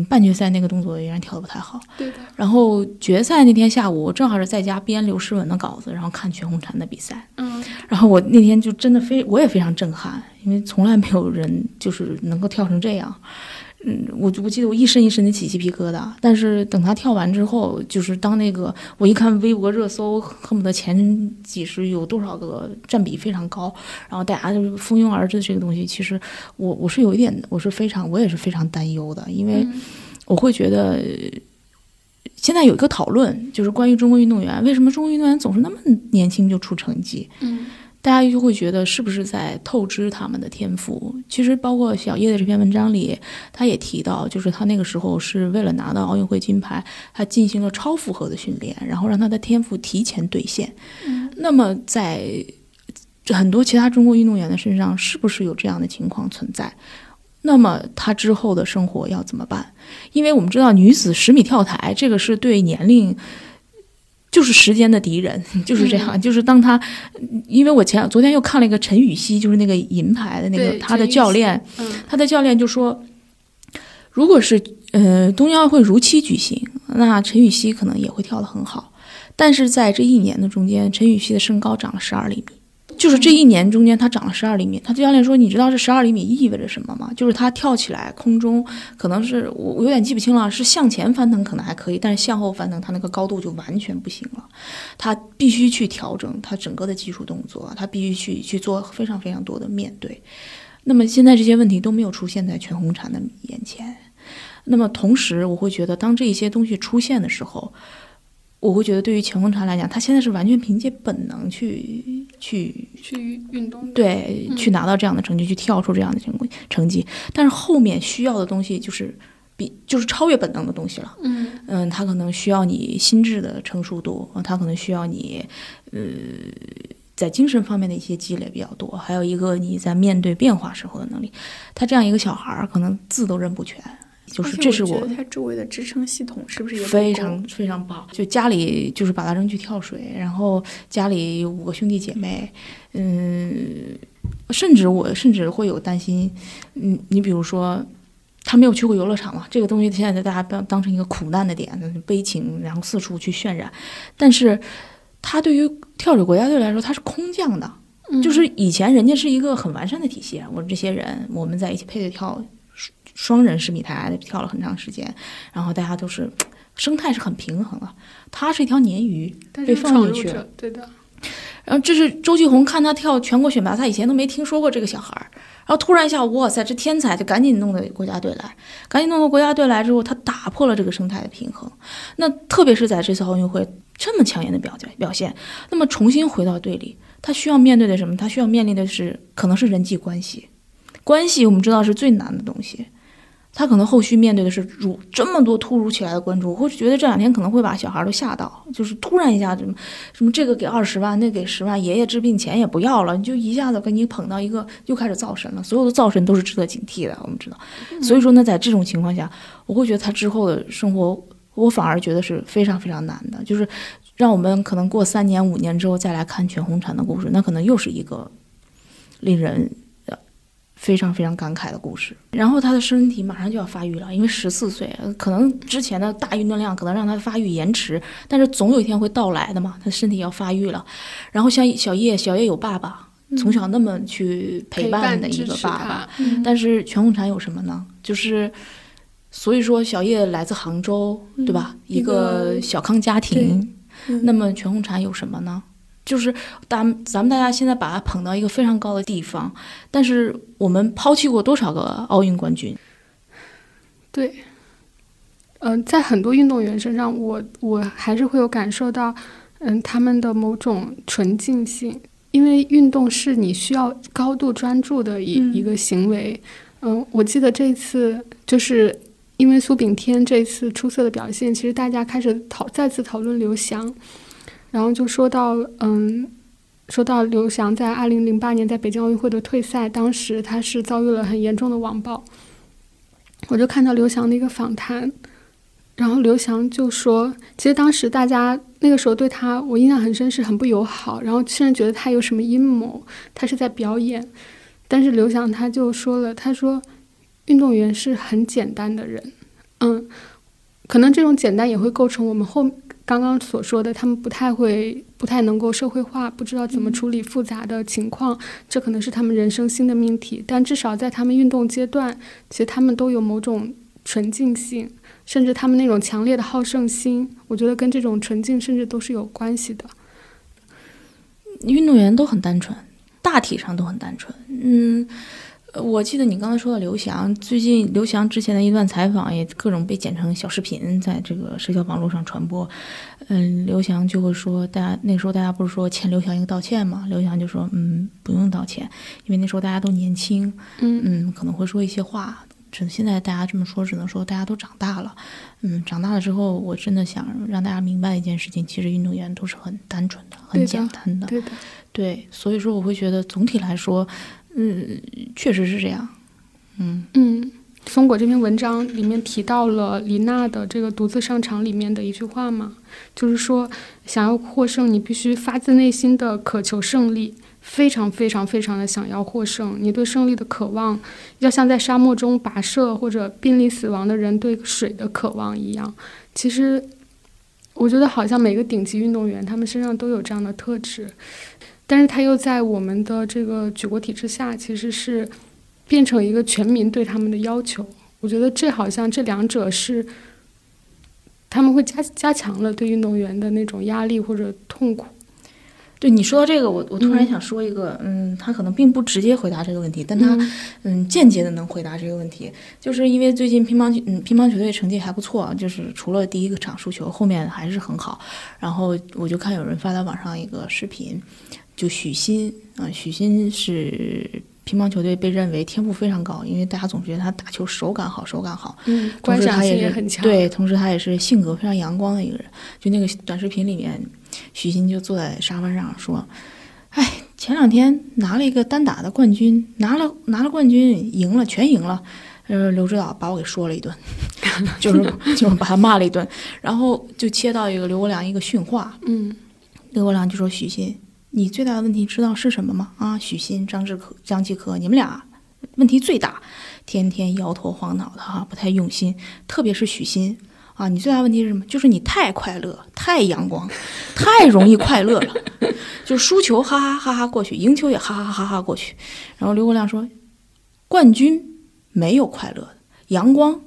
半决赛那个动作依然跳得不太好，对的。然后决赛那天下午，我正好是在家编刘诗雯的稿子，然后看全红婵的比赛，然后我那天就真的我也非常震撼，因为从来没有人就是能够跳成这样，我记得我一身一身的起鸡皮疙瘩。但是等他跳完之后，就是当那个我一看微博热搜，恨不得前几十有多少个占比非常高，然后大家就蜂拥而至，这个东西其实我是有一点，我也是非常担忧的，因为我会觉得现在有一个讨论，就是关于中国运动员为什么中国运动员总是那么年轻就出成绩，大家就会觉得是不是在透支他们的天赋。其实包括小叶的这篇文章里，他也提到，就是他那个时候是为了拿到奥运会金牌，他进行了超负荷的训练，然后让他的天赋提前兑现。那么在很多其他中国运动员的身上是不是有这样的情况存在？那么他之后的生活要怎么办？因为我们知道女子10米跳台这个是对年龄就是时间的敌人，就是这样，就是当他，因为我昨天又看了一个陈雨希，就是那个银牌的那个他的教练，他的教练就说，如果是冬奥会如期举行，那陈雨希可能也会跳得很好，但是在这一年的中间，陈雨希的身高长了12厘米。就是这一年中间，他长了12厘米。他教练说：“你知道这12厘米意味着什么吗？就是他跳起来空中，可能是我有点记不清了，是向前翻腾可能还可以，但是向后翻腾，他那个高度就完全不行了。他必须去调整他整个的技术动作，他必须去做非常非常多的面对。那么现在这些问题都没有出现在全红婵的眼前。那么同时，我会觉得当这一些东西出现的时候。”我会觉得对于全红婵来讲，她现在是完全凭借本能去运动，对，去拿到这样的成绩，去跳出这样的成绩。但是后面需要的东西就是超越本能的东西了。她可能需要你心智的成熟度，她可能需要你在精神方面的一些积累比较多，还有一个你在面对变化时候的能力。她这样一个小孩可能字都认不全。就是这是我觉得他周围的支撑系统是不是也非常非常不好，就家里就是把他扔去跳水，然后家里有5个兄弟姐妹，甚至会有担心，你比如说他没有去过游乐场嘛，这个东西现在大家当成一个苦难的点，悲情，然后四处去渲染，但是他对于跳水国家队来说，他是空降的，就是以前人家是一个很完善的体系，我们这些人我们在一起配对跳。双人10米台跳了很长时间，然后大家都是生态是很平衡了。他是一条鲶鱼被放进去了，对的。然后这是周继红看他跳全国选拔赛，以前都没听说过这个小孩儿，然后突然一下，哇塞，这天才，就赶紧弄到国家队来之后，他打破了这个生态的平衡。那特别是在这次奥运会这么抢眼的表现，那么重新回到队里，他需要面对的什么？他需要面临的是可能是人际关系，我们知道是最难的东西。他可能后续面对的是这么多突如其来的关注，我会觉得这2天可能会把小孩都吓到，就是突然一下什么这个给20万，那给10万，爷爷治病钱也不要了，你就一下子跟你捧到一个又开始造神了，所有的造神都是值得警惕的，我们知道。所以说呢，在这种情况下，我会觉得他之后的生活，我反而觉得是非常非常难的，就是让我们可能过3年5年之后再来看全红婵的故事，那可能又是一个令人非常非常感慨的故事。然后他的身体马上就要发育了，因为14岁，可能之前的大运动量可能让他发育延迟，但是总有一天会到来的嘛，他身体要发育了。然后像小叶有爸爸，从小那么去陪伴的一个爸爸，但是全红婵有什么呢？就是所以说小叶来自杭州，对吧？一个小康家庭，那么全红婵有什么呢？就是咱们大家现在把他捧到一个非常高的地方，但是我们抛弃过多少个奥运冠军？对，在很多运动员身上，我还是会有感受到，他们的某种纯净性，因为运动是你需要高度专注的一个行为。我记得这次就是因为苏炳添这次出色的表现，其实大家开始再次讨论刘翔。然后就说到刘翔在2008年在北京奥运会的退赛，当时他是遭遇了很严重的网暴。我就看到刘翔的一个访谈，然后刘翔就说，其实当时大家那个时候对他，我印象很深，是很不友好，然后甚至觉得他有什么阴谋，他是在表演。但是刘翔他就说了，他说运动员是很简单的人，可能这种简单也会构成我们后面刚刚所说的，他们不太能够社会化，不知道怎么处理复杂的情况，这可能是他们人生新的命题。但至少在他们运动阶段，其实他们都有某种纯净性，甚至他们那种强烈的好胜心，我觉得跟这种纯净甚至都是有关系的。运动员都很单纯，大体上都很单纯。我记得你刚才说到刘翔，最近刘翔之前的一段采访也各种被剪成小视频，在这个社交网络上传播。刘翔就会说，那时候大家不是说欠刘翔一个道歉吗？刘翔就说，不用道歉，因为那时候大家都年轻，可能会说一些话。现在大家这么说，只能说大家都长大了。长大了之后，我真的想让大家明白一件事情，其实运动员都是很单纯的，很简单的。对的，对，所以说我会觉得总体来说。确实是这样。松果这篇文章里面提到了李娜的这个独自上场里面的一句话嘛，就是说想要获胜，你必须发自内心的渴求胜利，非常非常非常的想要获胜，你对胜利的渴望要像在沙漠中跋涉或者濒临死亡的人对水的渴望一样。其实我觉得好像每个顶级运动员他们身上都有这样的特质，但是他又在我们的这个举国体制下，其实是变成一个全民对他们的要求。我觉得这好像这两者是他们会加强了对运动员的那种压力或者痛苦。对，你说到这个，我突然想说一个，他可能并不直接回答这个问题，但他间接的能回答这个问题，就是因为最近乒乓球队成绩还不错，就是除了第一个场输球，后面还是很好。然后我就看有人发到网上一个视频。就许昕是乒乓球队被认为天赋非常高，因为大家总觉得他打球手感好，观赏性也很强。对，同时他也是性格非常阳光的一个人。就那个短视频里面，许昕就坐在沙发上说：“哎，前两天拿了一个单打的冠军，拿了冠军，赢了，全赢了。”刘指导把我给说了一顿，就是把他骂了一顿，然后就切到一个刘国梁一个训话，刘国梁就说许昕。你最大的问题知道是什么吗？啊，许昕、张继科，你们俩问题最大，天天摇头晃脑的哈，不太用心。特别是许昕啊，你最大的问题是什么？就是你太快乐、太阳光、太容易快乐了，就输球哈哈哈哈过去，赢球也哈哈哈哈过去。然后刘国梁说，冠军没有快乐的，阳光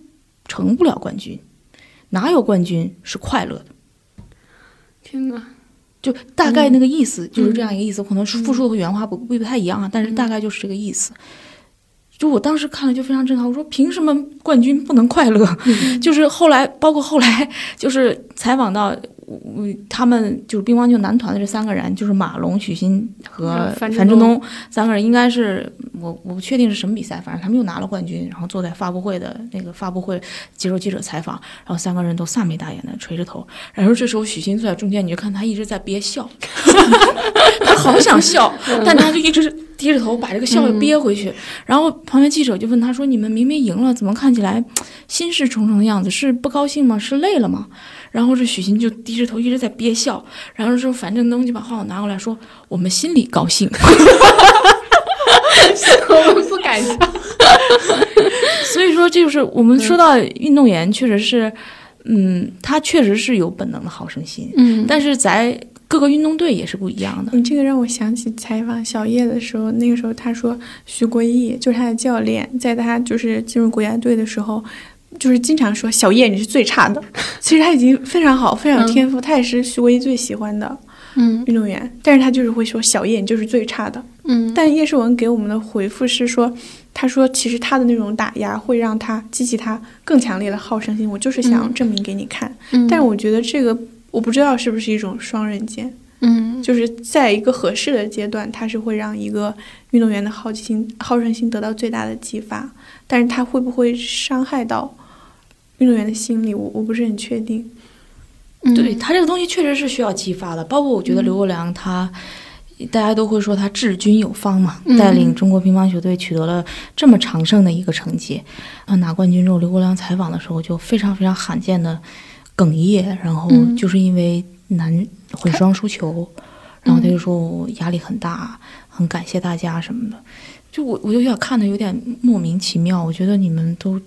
成不了冠军，哪有冠军是快乐的？天哪！就大概那个意思就是这样一个意思，可能是复述和原话不太一样啊，但是大概就是这个意思。就我当时看了就非常震撼，我说凭什么冠军不能快乐？就是包括后来就是采访到他们就是乒乓球男团的这三个人，就是马龙、许昕和樊振东三个人，应该是我不确定是什么比赛，反正他们又拿了冠军，然后坐在发布会的那个发布会接受记者采访，然后三个人都撒眉大眼的垂着头，然后这时候许昕坐在中间，你就看他一直在憋笑，他好想笑，但他就一直低着头把这个笑给憋回去。然后旁边记者就问他说：“你们明明赢了，怎么看起来心事重重的样子？是不高兴吗？是累了吗？”然后这许昕就低着头一直在憋笑，然后之后樊振东就把话筒拿过来说：“我们心里高兴。”我们不敢笑。所以说，这就是我们说到运动员，确实是，他确实是有本能的好胜心，但是在。各个运动队也是不一样的。你这个让我想起采访小叶的时候，那个时候他说徐国义就是他的教练，在他就是进入国家队的时候，就是经常说小叶你是最差的，其实他已经非常好，非常有天赋，他也是徐国义最喜欢的运动员，但是他就是会说小叶你就是最差的。但叶世文给我们的回复是说，他说其实他的那种打压会让他激起他更强烈的好胜心，我就是想证明给你看。但我觉得这个我不知道是不是一种双刃剑，就是在一个合适的阶段，它是会让一个运动员的好胜心得到最大的激发，但是它会不会伤害到运动员的心理，我不是很确定。对，他这个东西确实是需要激发的，包括我觉得刘国梁他。大家都会说他治军有方嘛，带领中国乒乓球队取得了这么长盛的一个成绩。拿冠军之后，刘国梁采访的时候就非常非常罕见的哽咽，然后就是因为混双输球，然后他就说我压力很大，很感谢大家什么的。就我就要看的有点莫名其妙，我觉得你们都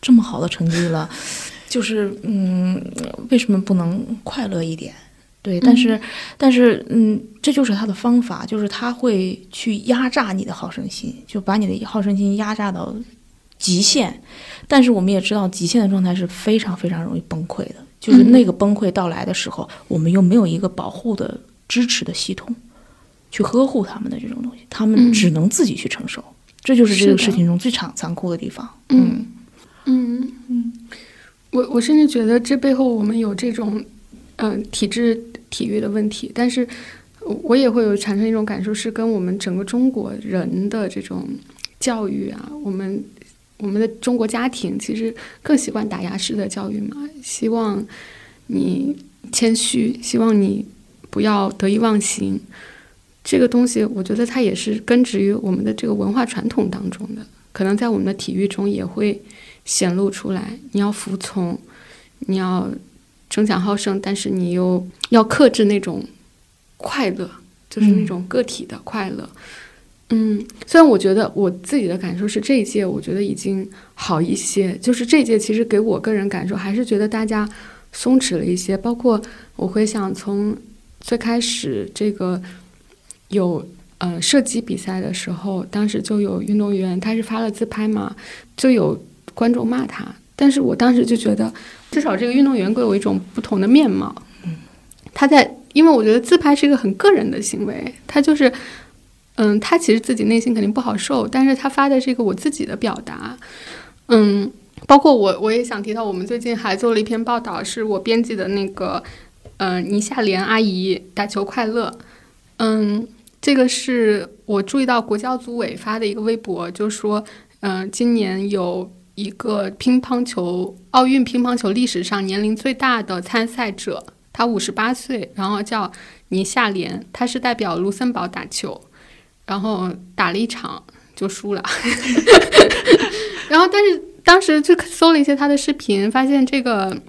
这么好的成绩了，就是为什么不能快乐一点？对，但是这就是他的方法，就是他会去压榨你的好胜心，就把你的好胜心压榨到极限。但是我们也知道，极限的状态是非常非常容易崩溃的，就是那个崩溃到来的时候，我们又没有一个保护的、支持的系统去呵护他们的这种东西，他们只能自己去承受。这就是这个事情中最残酷的地方。嗯嗯嗯，我甚至觉得这背后我们有这种体制体育的问题，但是我也会有产生一种感受，是跟我们整个中国人的这种教育啊，我们的中国家庭其实更习惯打压式的教育嘛，希望你谦虚，希望你不要得意忘形，这个东西我觉得它也是根植于我们的这个文化传统当中的，可能在我们的体育中也会显露出来。你要服从，你要争强好胜，但是你又要克制那种快乐，就是那种个体的快乐。虽然我觉得我自己的感受是这一届我觉得已经好一些，就是这一届其实给我个人感受还是觉得大家松弛了一些，包括我会想从最开始这个有射击比赛的时候，当时就有运动员他是发了自拍嘛，就有观众骂他，但是我当时就觉得至少这个运动员给我一种不同的面貌。他在，因为我觉得自拍是一个很个人的行为，他就是他其实自己内心肯定不好受，但是他发的是一个我自己的表达。包括我也想提到，我们最近还做了一篇报道，是我编辑的那个倪夏莲阿姨打球快乐。这个是我注意到国教组委发的一个微博，就说今年有一个乒乓球奥运乒乓球历史上年龄最大的参赛者，他58岁，然后叫倪夏莲，他是代表卢森堡打球。然后打了一场就输了然后但是当时就搜了一些他的视频，发现这个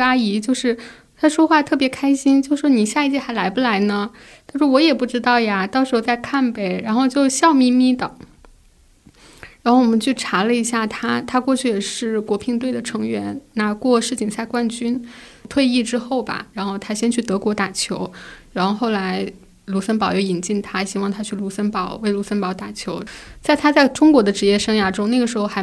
阿姨就是她说话特别开心，就说你下一届还来不来呢？她说我也不知道呀，到时候再看呗，然后就笑眯眯的。然后我们去查了一下她过去也是国乒队的成员，拿过世锦赛冠军，退役之后吧，然后她先去德国打球，然后后来卢森堡又引进他，希望他去卢森堡为卢森堡打球。在他在中国的职业生涯中，那个时候还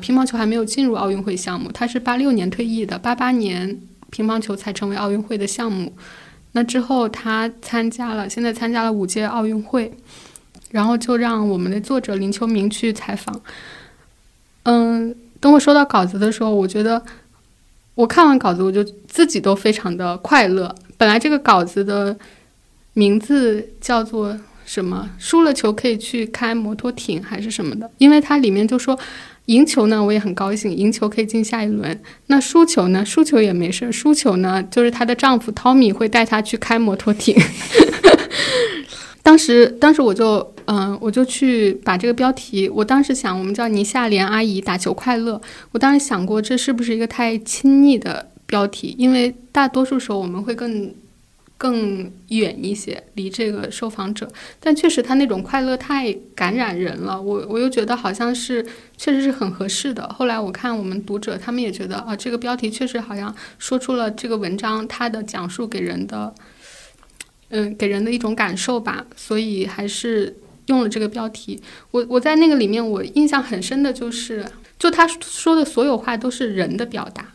乒乓球还没有进入奥运会项目，他是86年退役的，88年乒乓球才成为奥运会的项目。那之后他现在参加了5届奥运会，然后就让我们的作者林秋明去采访。等我收到稿子的时候，我觉得我看完稿子我就自己都非常的快乐。本来这个稿子的名字叫做什么，输了球可以去开摩托艇还是什么的，因为它里面就说赢球呢我也很高兴，赢球可以进下一轮，那输球呢，输球也没事，输球呢就是她的丈夫 Tommy 会带她去开摩托艇当时我就去把这个标题，我当时想我们叫倪夏莲阿姨打球快乐，我当时想过这是不是一个太亲昵的标题，因为大多数时候我们会更远一些离这个受访者，但确实他那种快乐太感染人了，我又觉得好像是确实是很合适的。后来我看我们读者他们也觉得啊，这个标题确实好像说出了这个文章它的讲述给人的一种感受吧，所以还是用了这个标题。我在那个里面我印象很深的就是他说的所有话都是人的表达。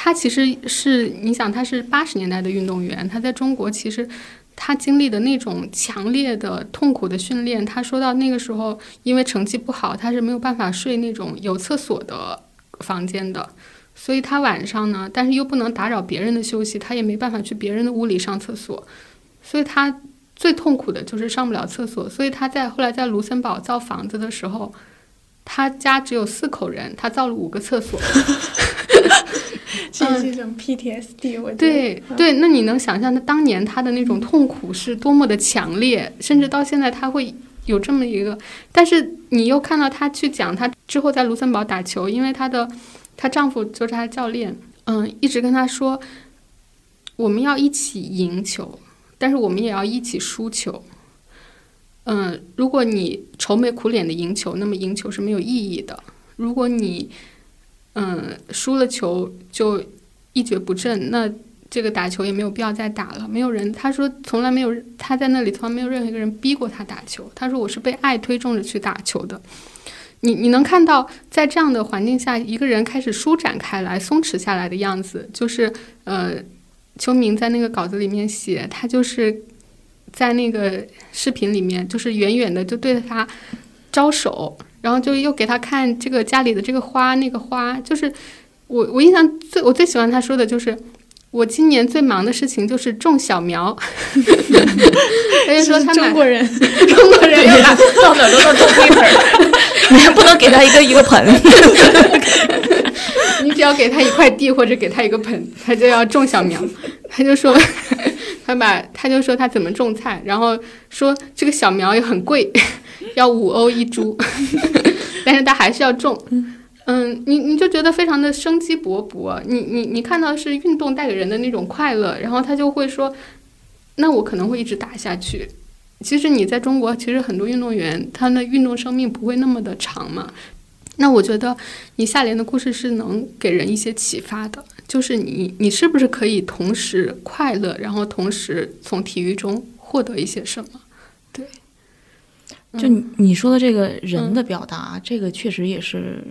他其实是，你想他是80年代的运动员，他在中国其实他经历的那种强烈的痛苦的训练，他说到那个时候因为成绩不好他是没有办法睡那种有厕所的房间的，所以他晚上呢，但是又不能打扰别人的休息，他也没办法去别人的屋里上厕所，所以他最痛苦的就是上不了厕所。所以他在后来在卢森堡造房子的时候，他家只有4口人，他造了5个厕所这是一种 PTSD， 我觉得对，那你能想象他当年他的那种痛苦是多么的强烈，甚至到现在他会有这么一个。但是你又看到他去讲他之后在卢森堡打球，因为她丈夫就是他的教练，一直跟他说我们要一起赢球，但是我们也要一起输球。如果你愁眉苦脸的赢球，那么赢球是没有意义的。如果你输了球就一蹶不振，那这个打球也没有必要再打了。没有人，他说从来没有，他在那里从来没有任何一个人逼过他打球，他说我是被爱推动着去打球的。你能看到在这样的环境下一个人开始舒展开来松弛下来的样子，就是秋明在那个稿子里面写，他就是在那个视频里面就是远远的就对他招手，然后就又给他看这个家里的这个花那个花，就是我印象最我最喜欢他说的就是我今年最忙的事情就是种小苗。他就说他中国人要把到哪都能种一盆，你还不能给他一个盆。你只要给他一块地或者给他一个盆，他就要种小苗。他就说他怎么种菜，然后说这个小苗也很贵，要5欧一株，但是他还是要种。你就觉得非常的生机勃勃，你看到是运动带给人的那种快乐，然后他就会说，那我可能会一直打下去。其实你在中国，其实很多运动员他的运动生命不会那么的长嘛。那我觉得你夏莲的故事是能给人一些启发的，就是你是不是可以同时快乐，然后同时从体育中获得一些什么？对，就你说的这个人的表达，这个确实也是。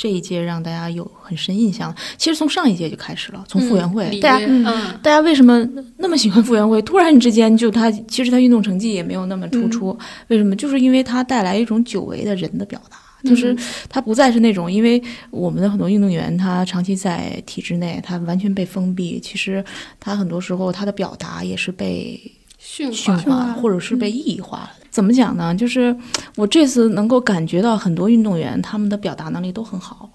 这一届让大家有很深印象，其实从上一届就开始了，从傅园慧，大家为什么那么喜欢傅园慧？突然之间就他，其实他运动成绩也没有那么突出，为什么？就是因为他带来一种久违的人的表达，就是他不再是那种，因为我们的很多运动员他长期在体制内，他完全被封闭，其实他很多时候他的表达也是被驯化或者是被异化了。怎么讲呢？就是我这次能够感觉到很多运动员他们的表达能力都很好。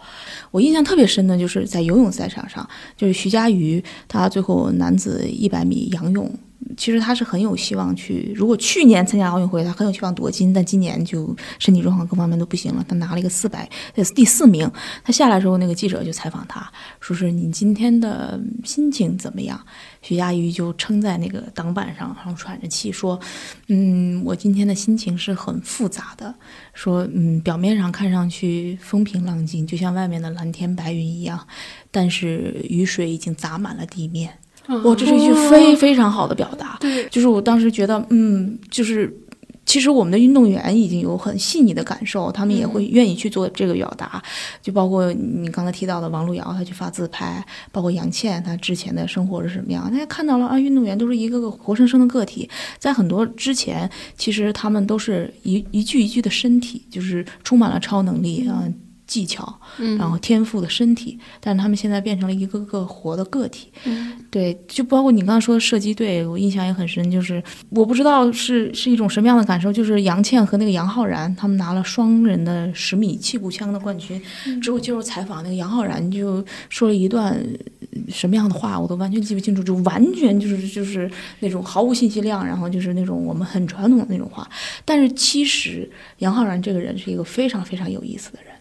我印象特别深的就是在游泳赛场上，就是徐嘉余他最后男子100米仰泳，其实他是很有希望去，如果去年参加奥运会他很有希望夺金，但今年就身体状况各方面都不行了，他拿了一个400第4名。他下来的时候那个记者就采访他说是你今天的心情怎么样，徐嘉余就撑在那个挡板上，然后喘着气说我今天的心情是很复杂的，说表面上看上去风平浪静，就像外面的蓝天白云一样，但是雨水已经砸满了地面。哇，这是一句非常好的表达。对，就是我当时觉得，就是其实我们的运动员已经有很细腻的感受，他们也会愿意去做这个表达。就包括你刚才提到的王璐瑶，她去发自拍，包括杨倩，她之前的生活是什么样，大家看到了啊，运动员都是一个个活生生的个体，在很多之前，其实他们都是一具的身体，就是充满了超能力啊。技巧，然后天赋的身体，但是他们现在变成了一个个活的个体。对，就包括你刚刚说的射击队，我印象也很深，就是我不知道是一种什么样的感受，就是杨倩和那个杨浩然他们拿了双人的10米气步枪的冠军之后，接受采访那个杨浩然就说了一段什么样的话我都完全记不清楚，就完全就是那种毫无信息量，然后就是那种我们很传统的那种话。但是其实杨浩然这个人是一个非常非常有意思的人，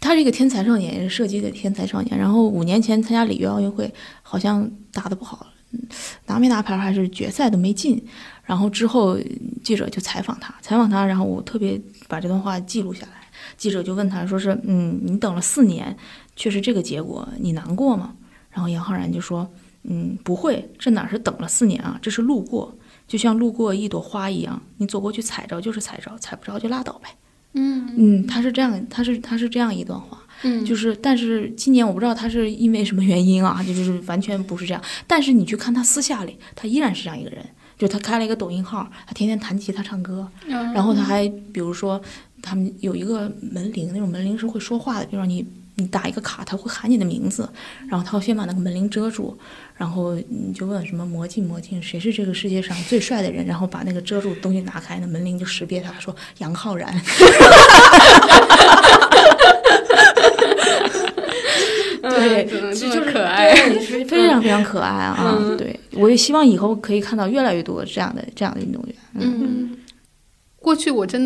他是一个天才少年，也是射击的天才少年。然后5年前参加里约奥运会，好像打得不好，拿没拿牌还是决赛都没进。然后之后记者就采访他，然后我特别把这段话记录下来。记者就问他说是，你等了4年，却是这个结果，你难过吗？然后杨浩然就说，不会，这哪是等了4年啊，这是路过，就像路过一朵花一样，你走过去踩着就是踩着，踩不着就拉倒呗。他是这样一段话，就是但是今年我不知道他是因为什么原因啊，就是完全不是这样。但是你去看他私下里，他依然是这样一个人，就他开了一个抖音号，他天天弹吉他唱歌，然后他还比如说他们有一个门铃，那种门铃是会说话的，比如说你打一个卡，他会喊你的名字，然后他会先把那个门铃遮住，然后你就问什么魔镜，谁是这个世界上最帅的人？然后把那个遮住的东西拿开，那门铃就识别他，说杨浩然。对，就是可爱，非常非常可爱啊！对，我也希望以后可以看到越来越多这样的运动员。过去我真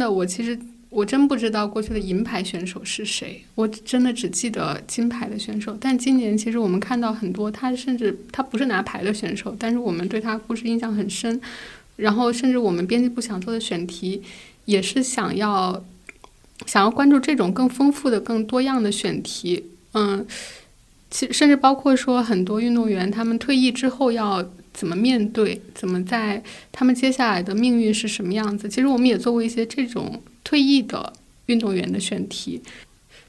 不知道过去的银牌选手是谁，我真的只记得金牌的选手。但今年其实我们看到很多，甚至他不是拿牌的选手，但是我们对他故事印象很深。然后甚至我们编辑部想做的选题，也是想要关注这种更丰富的、更多样的选题。甚至包括说很多运动员他们退役之后要怎么面对，怎么在他们接下来的命运是什么样子。其实我们也做过一些这种退役的运动员的选题，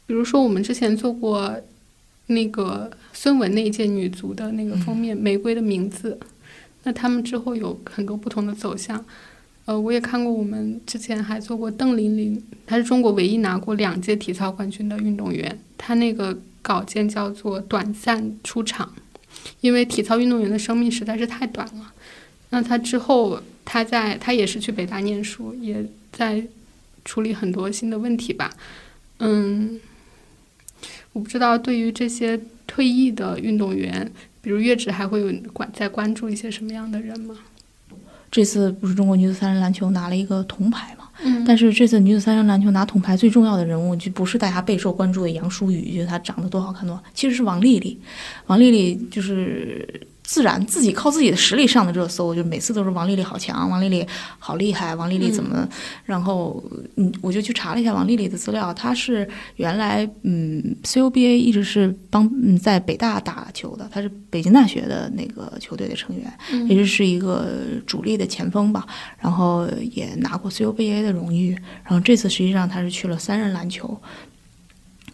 比如说我们之前做过那个孙雯那一届女足的那个封面《玫瑰的名字》，那他们之后有很多不同的走向。我也看过，我们之前还做过邓玲玲，她是中国唯一拿过2届体操冠军的运动员。她那个稿件叫做“短暂出场”，因为体操运动员的生命实在是太短了。那她之后，她也是去北大念书，也在处理很多新的问题吧。我不知道对于这些退役的运动员，比如月芷，还会有在关注一些什么样的人吗？这次不是中国女子三人篮球拿了一个铜牌嘛？但是这次女子三人篮球拿铜牌最重要的人物就不是大家备受关注的杨舒雨，就是她长得多好看多好，其实是王丽丽。王丽丽就是自己靠自己的实力上的热搜，就每次都是王丽丽好强，王丽丽好厉害，王丽丽怎么？然后我就去查了一下王丽丽的资料，她是原来CUBA 一直是在北大打球的，她是北京大学的那个球队的成员，也就是一个主力的前锋吧，然后也拿过 CUBA 的荣誉，然后这次实际上她是去了三人篮球。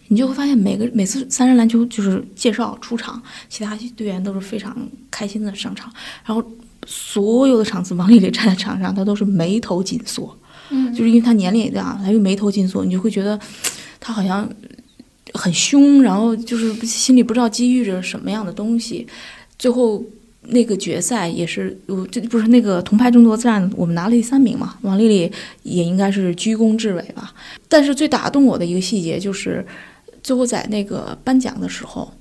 你就会发现每次三人篮球就是介绍出场，其他队员都是非常开心的上场，然后所有的场次王丽丽站在场上，她都是眉头紧缩，就是因为她年龄也大，她又眉头紧缩，你就会觉得她好像很凶，然后就是心里不知道积郁着什么样的东西。最后那个决赛也是，不是那个铜牌争夺战，我们拿了第3名嘛，王丽丽也应该是居功至伟吧。但是最打动我的一个细节就是。最后在那个颁奖的时候，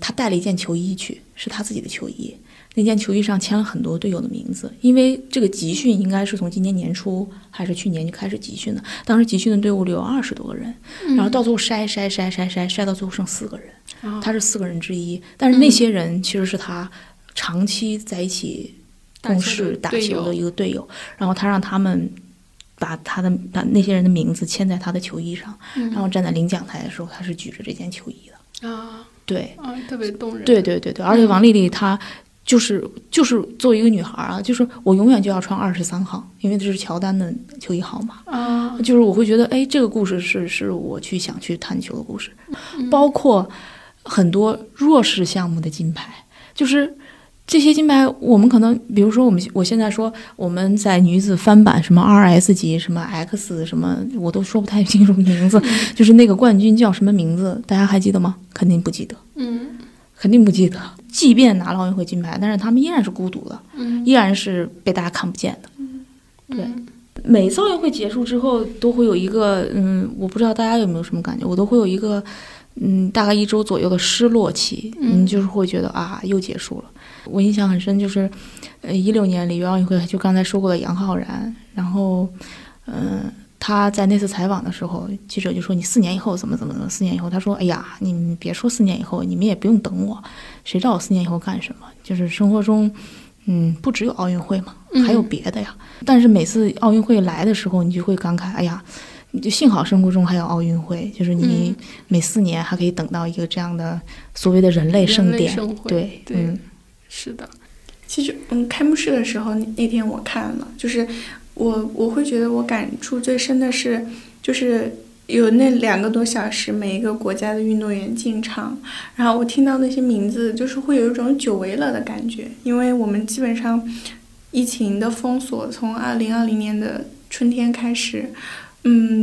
他带了一件球衣去，是他自己的球衣。那件球衣上签了很多队友的名字，因为这个集训应该是从今年年初还是去年就开始集训的。当时集训的队伍里有20多个人，然后到最后筛到最后剩4个人，他是4个人之一。但是那些人其实是他长期在一起共事打球的一个队友，然后他让他们。把那些人的名字签在他的球衣上，然后站在领奖台的时候，他是举着这件球衣的啊，对啊，特别动人。对，而且王丽丽她就是作为一个女孩啊，就是我永远就要穿23号，因为这是乔丹的球衣号码啊，就是我会觉得哎，这个故事是我想去探求的故事，包括很多弱势项目的金牌，就是。这些金牌，我们可能，比如说我现在说我们在女子翻板什么 RS 级什么 X 什么，我都说不太清楚名字，就是那个冠军叫什么名字，大家还记得吗？肯定不记得，肯定不记得。即便拿了奥运会金牌，但是他们依然是孤独的，依然是被大家看不见的，对。每次奥运会结束之后，都会有一个我不知道大家有没有什么感觉，我都会有一个大概1周左右的失落期，就是会觉得啊，又结束了。我印象很深，就是2016年里约奥运会，就刚才说过的杨昊然，然后他在那次采访的时候，记者就说你4年以后怎么，4年以后，他说哎呀，你们别说4年以后，你们也不用等我，谁知道我4年以后干什么？就是生活中不只有奥运会嘛，还有别的呀。但是每次奥运会来的时候，你就会感慨哎呀，你就幸好生活中还有奥运会，就是你每4年还可以等到一个这样的所谓的人类盛典，对。是的，其实开幕式的时候那天我看了，就是我会觉得我感触最深的是，就是有那2个多小时每一个国家的运动员进场，然后我听到那些名字，就是会有一种久违了的感觉，因为我们基本上疫情的封锁从2020年的春天开始。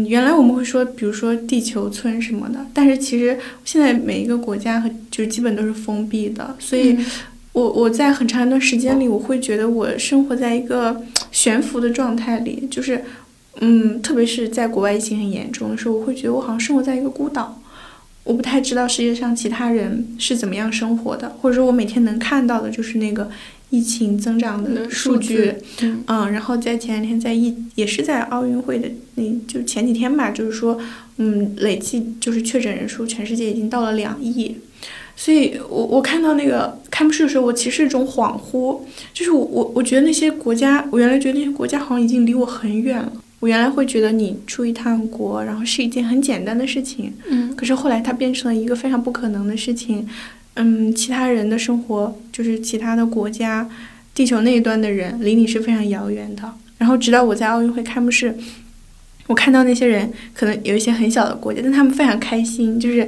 原来我们会说，比如说地球村什么的，但是其实现在每一个国家就基本都是封闭的，所以我在很长一段时间里，我会觉得我生活在一个悬浮的状态里，就是特别是在国外疫情很严重的时候，我会觉得我好像生活在一个孤岛，我不太知道世界上其他人是怎么样生活的，或者说我每天能看到的就是那个疫情增长的数据，然后在前2天也是在奥运会的就前几天吧，就是说累计就是确诊人数全世界已经到了2亿。所以我看到那个开幕式的时候，我其实是一种恍惚，就是我觉得那些国家，我原来觉得那些国家好像已经离我很远了。我原来会觉得你出一趟国，然后是一件很简单的事情，可是后来它变成了一个非常不可能的事情。其他人的生活，就是其他的国家，地球那一端的人离你是非常遥远的。然后直到我在奥运会开幕式。我看到那些人，可能有一些很小的国家，但他们非常开心，就是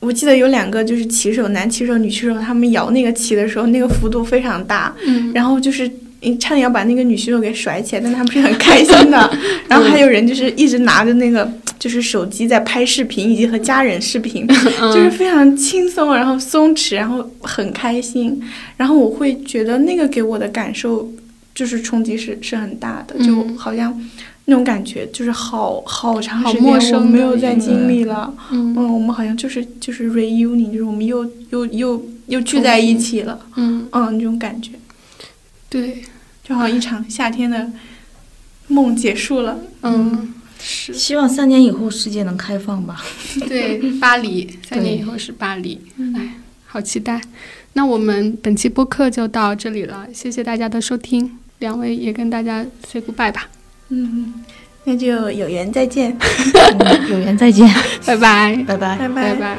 我记得有2个就是旗手，男旗手女旗手，他们摇那个旗的时候，那个幅度非常大，然后就是差点要把那个女选手给甩起来，但他们是很开心的。然后还有人就是一直拿着那个就是手机在拍视频，以及和家人视频，就是非常轻松，然后松弛，然后很开心。然后我会觉得那个给我的感受就是冲击是很大的，就好像那种感觉就是好长时间我没有再经历了。我们好像就是 reunion， 就是我们又聚在一起了。那种感觉。对，就好像一场夏天的梦结束了。是。希望3年以后世界能开放吧。对，巴黎，3年以后是巴黎。哎，好期待。那我们本期播客就到这里了，谢谢大家的收听，两位也跟大家 say goodbye 吧。那就有缘再见。有缘再见，拜拜，拜拜，拜拜，拜拜。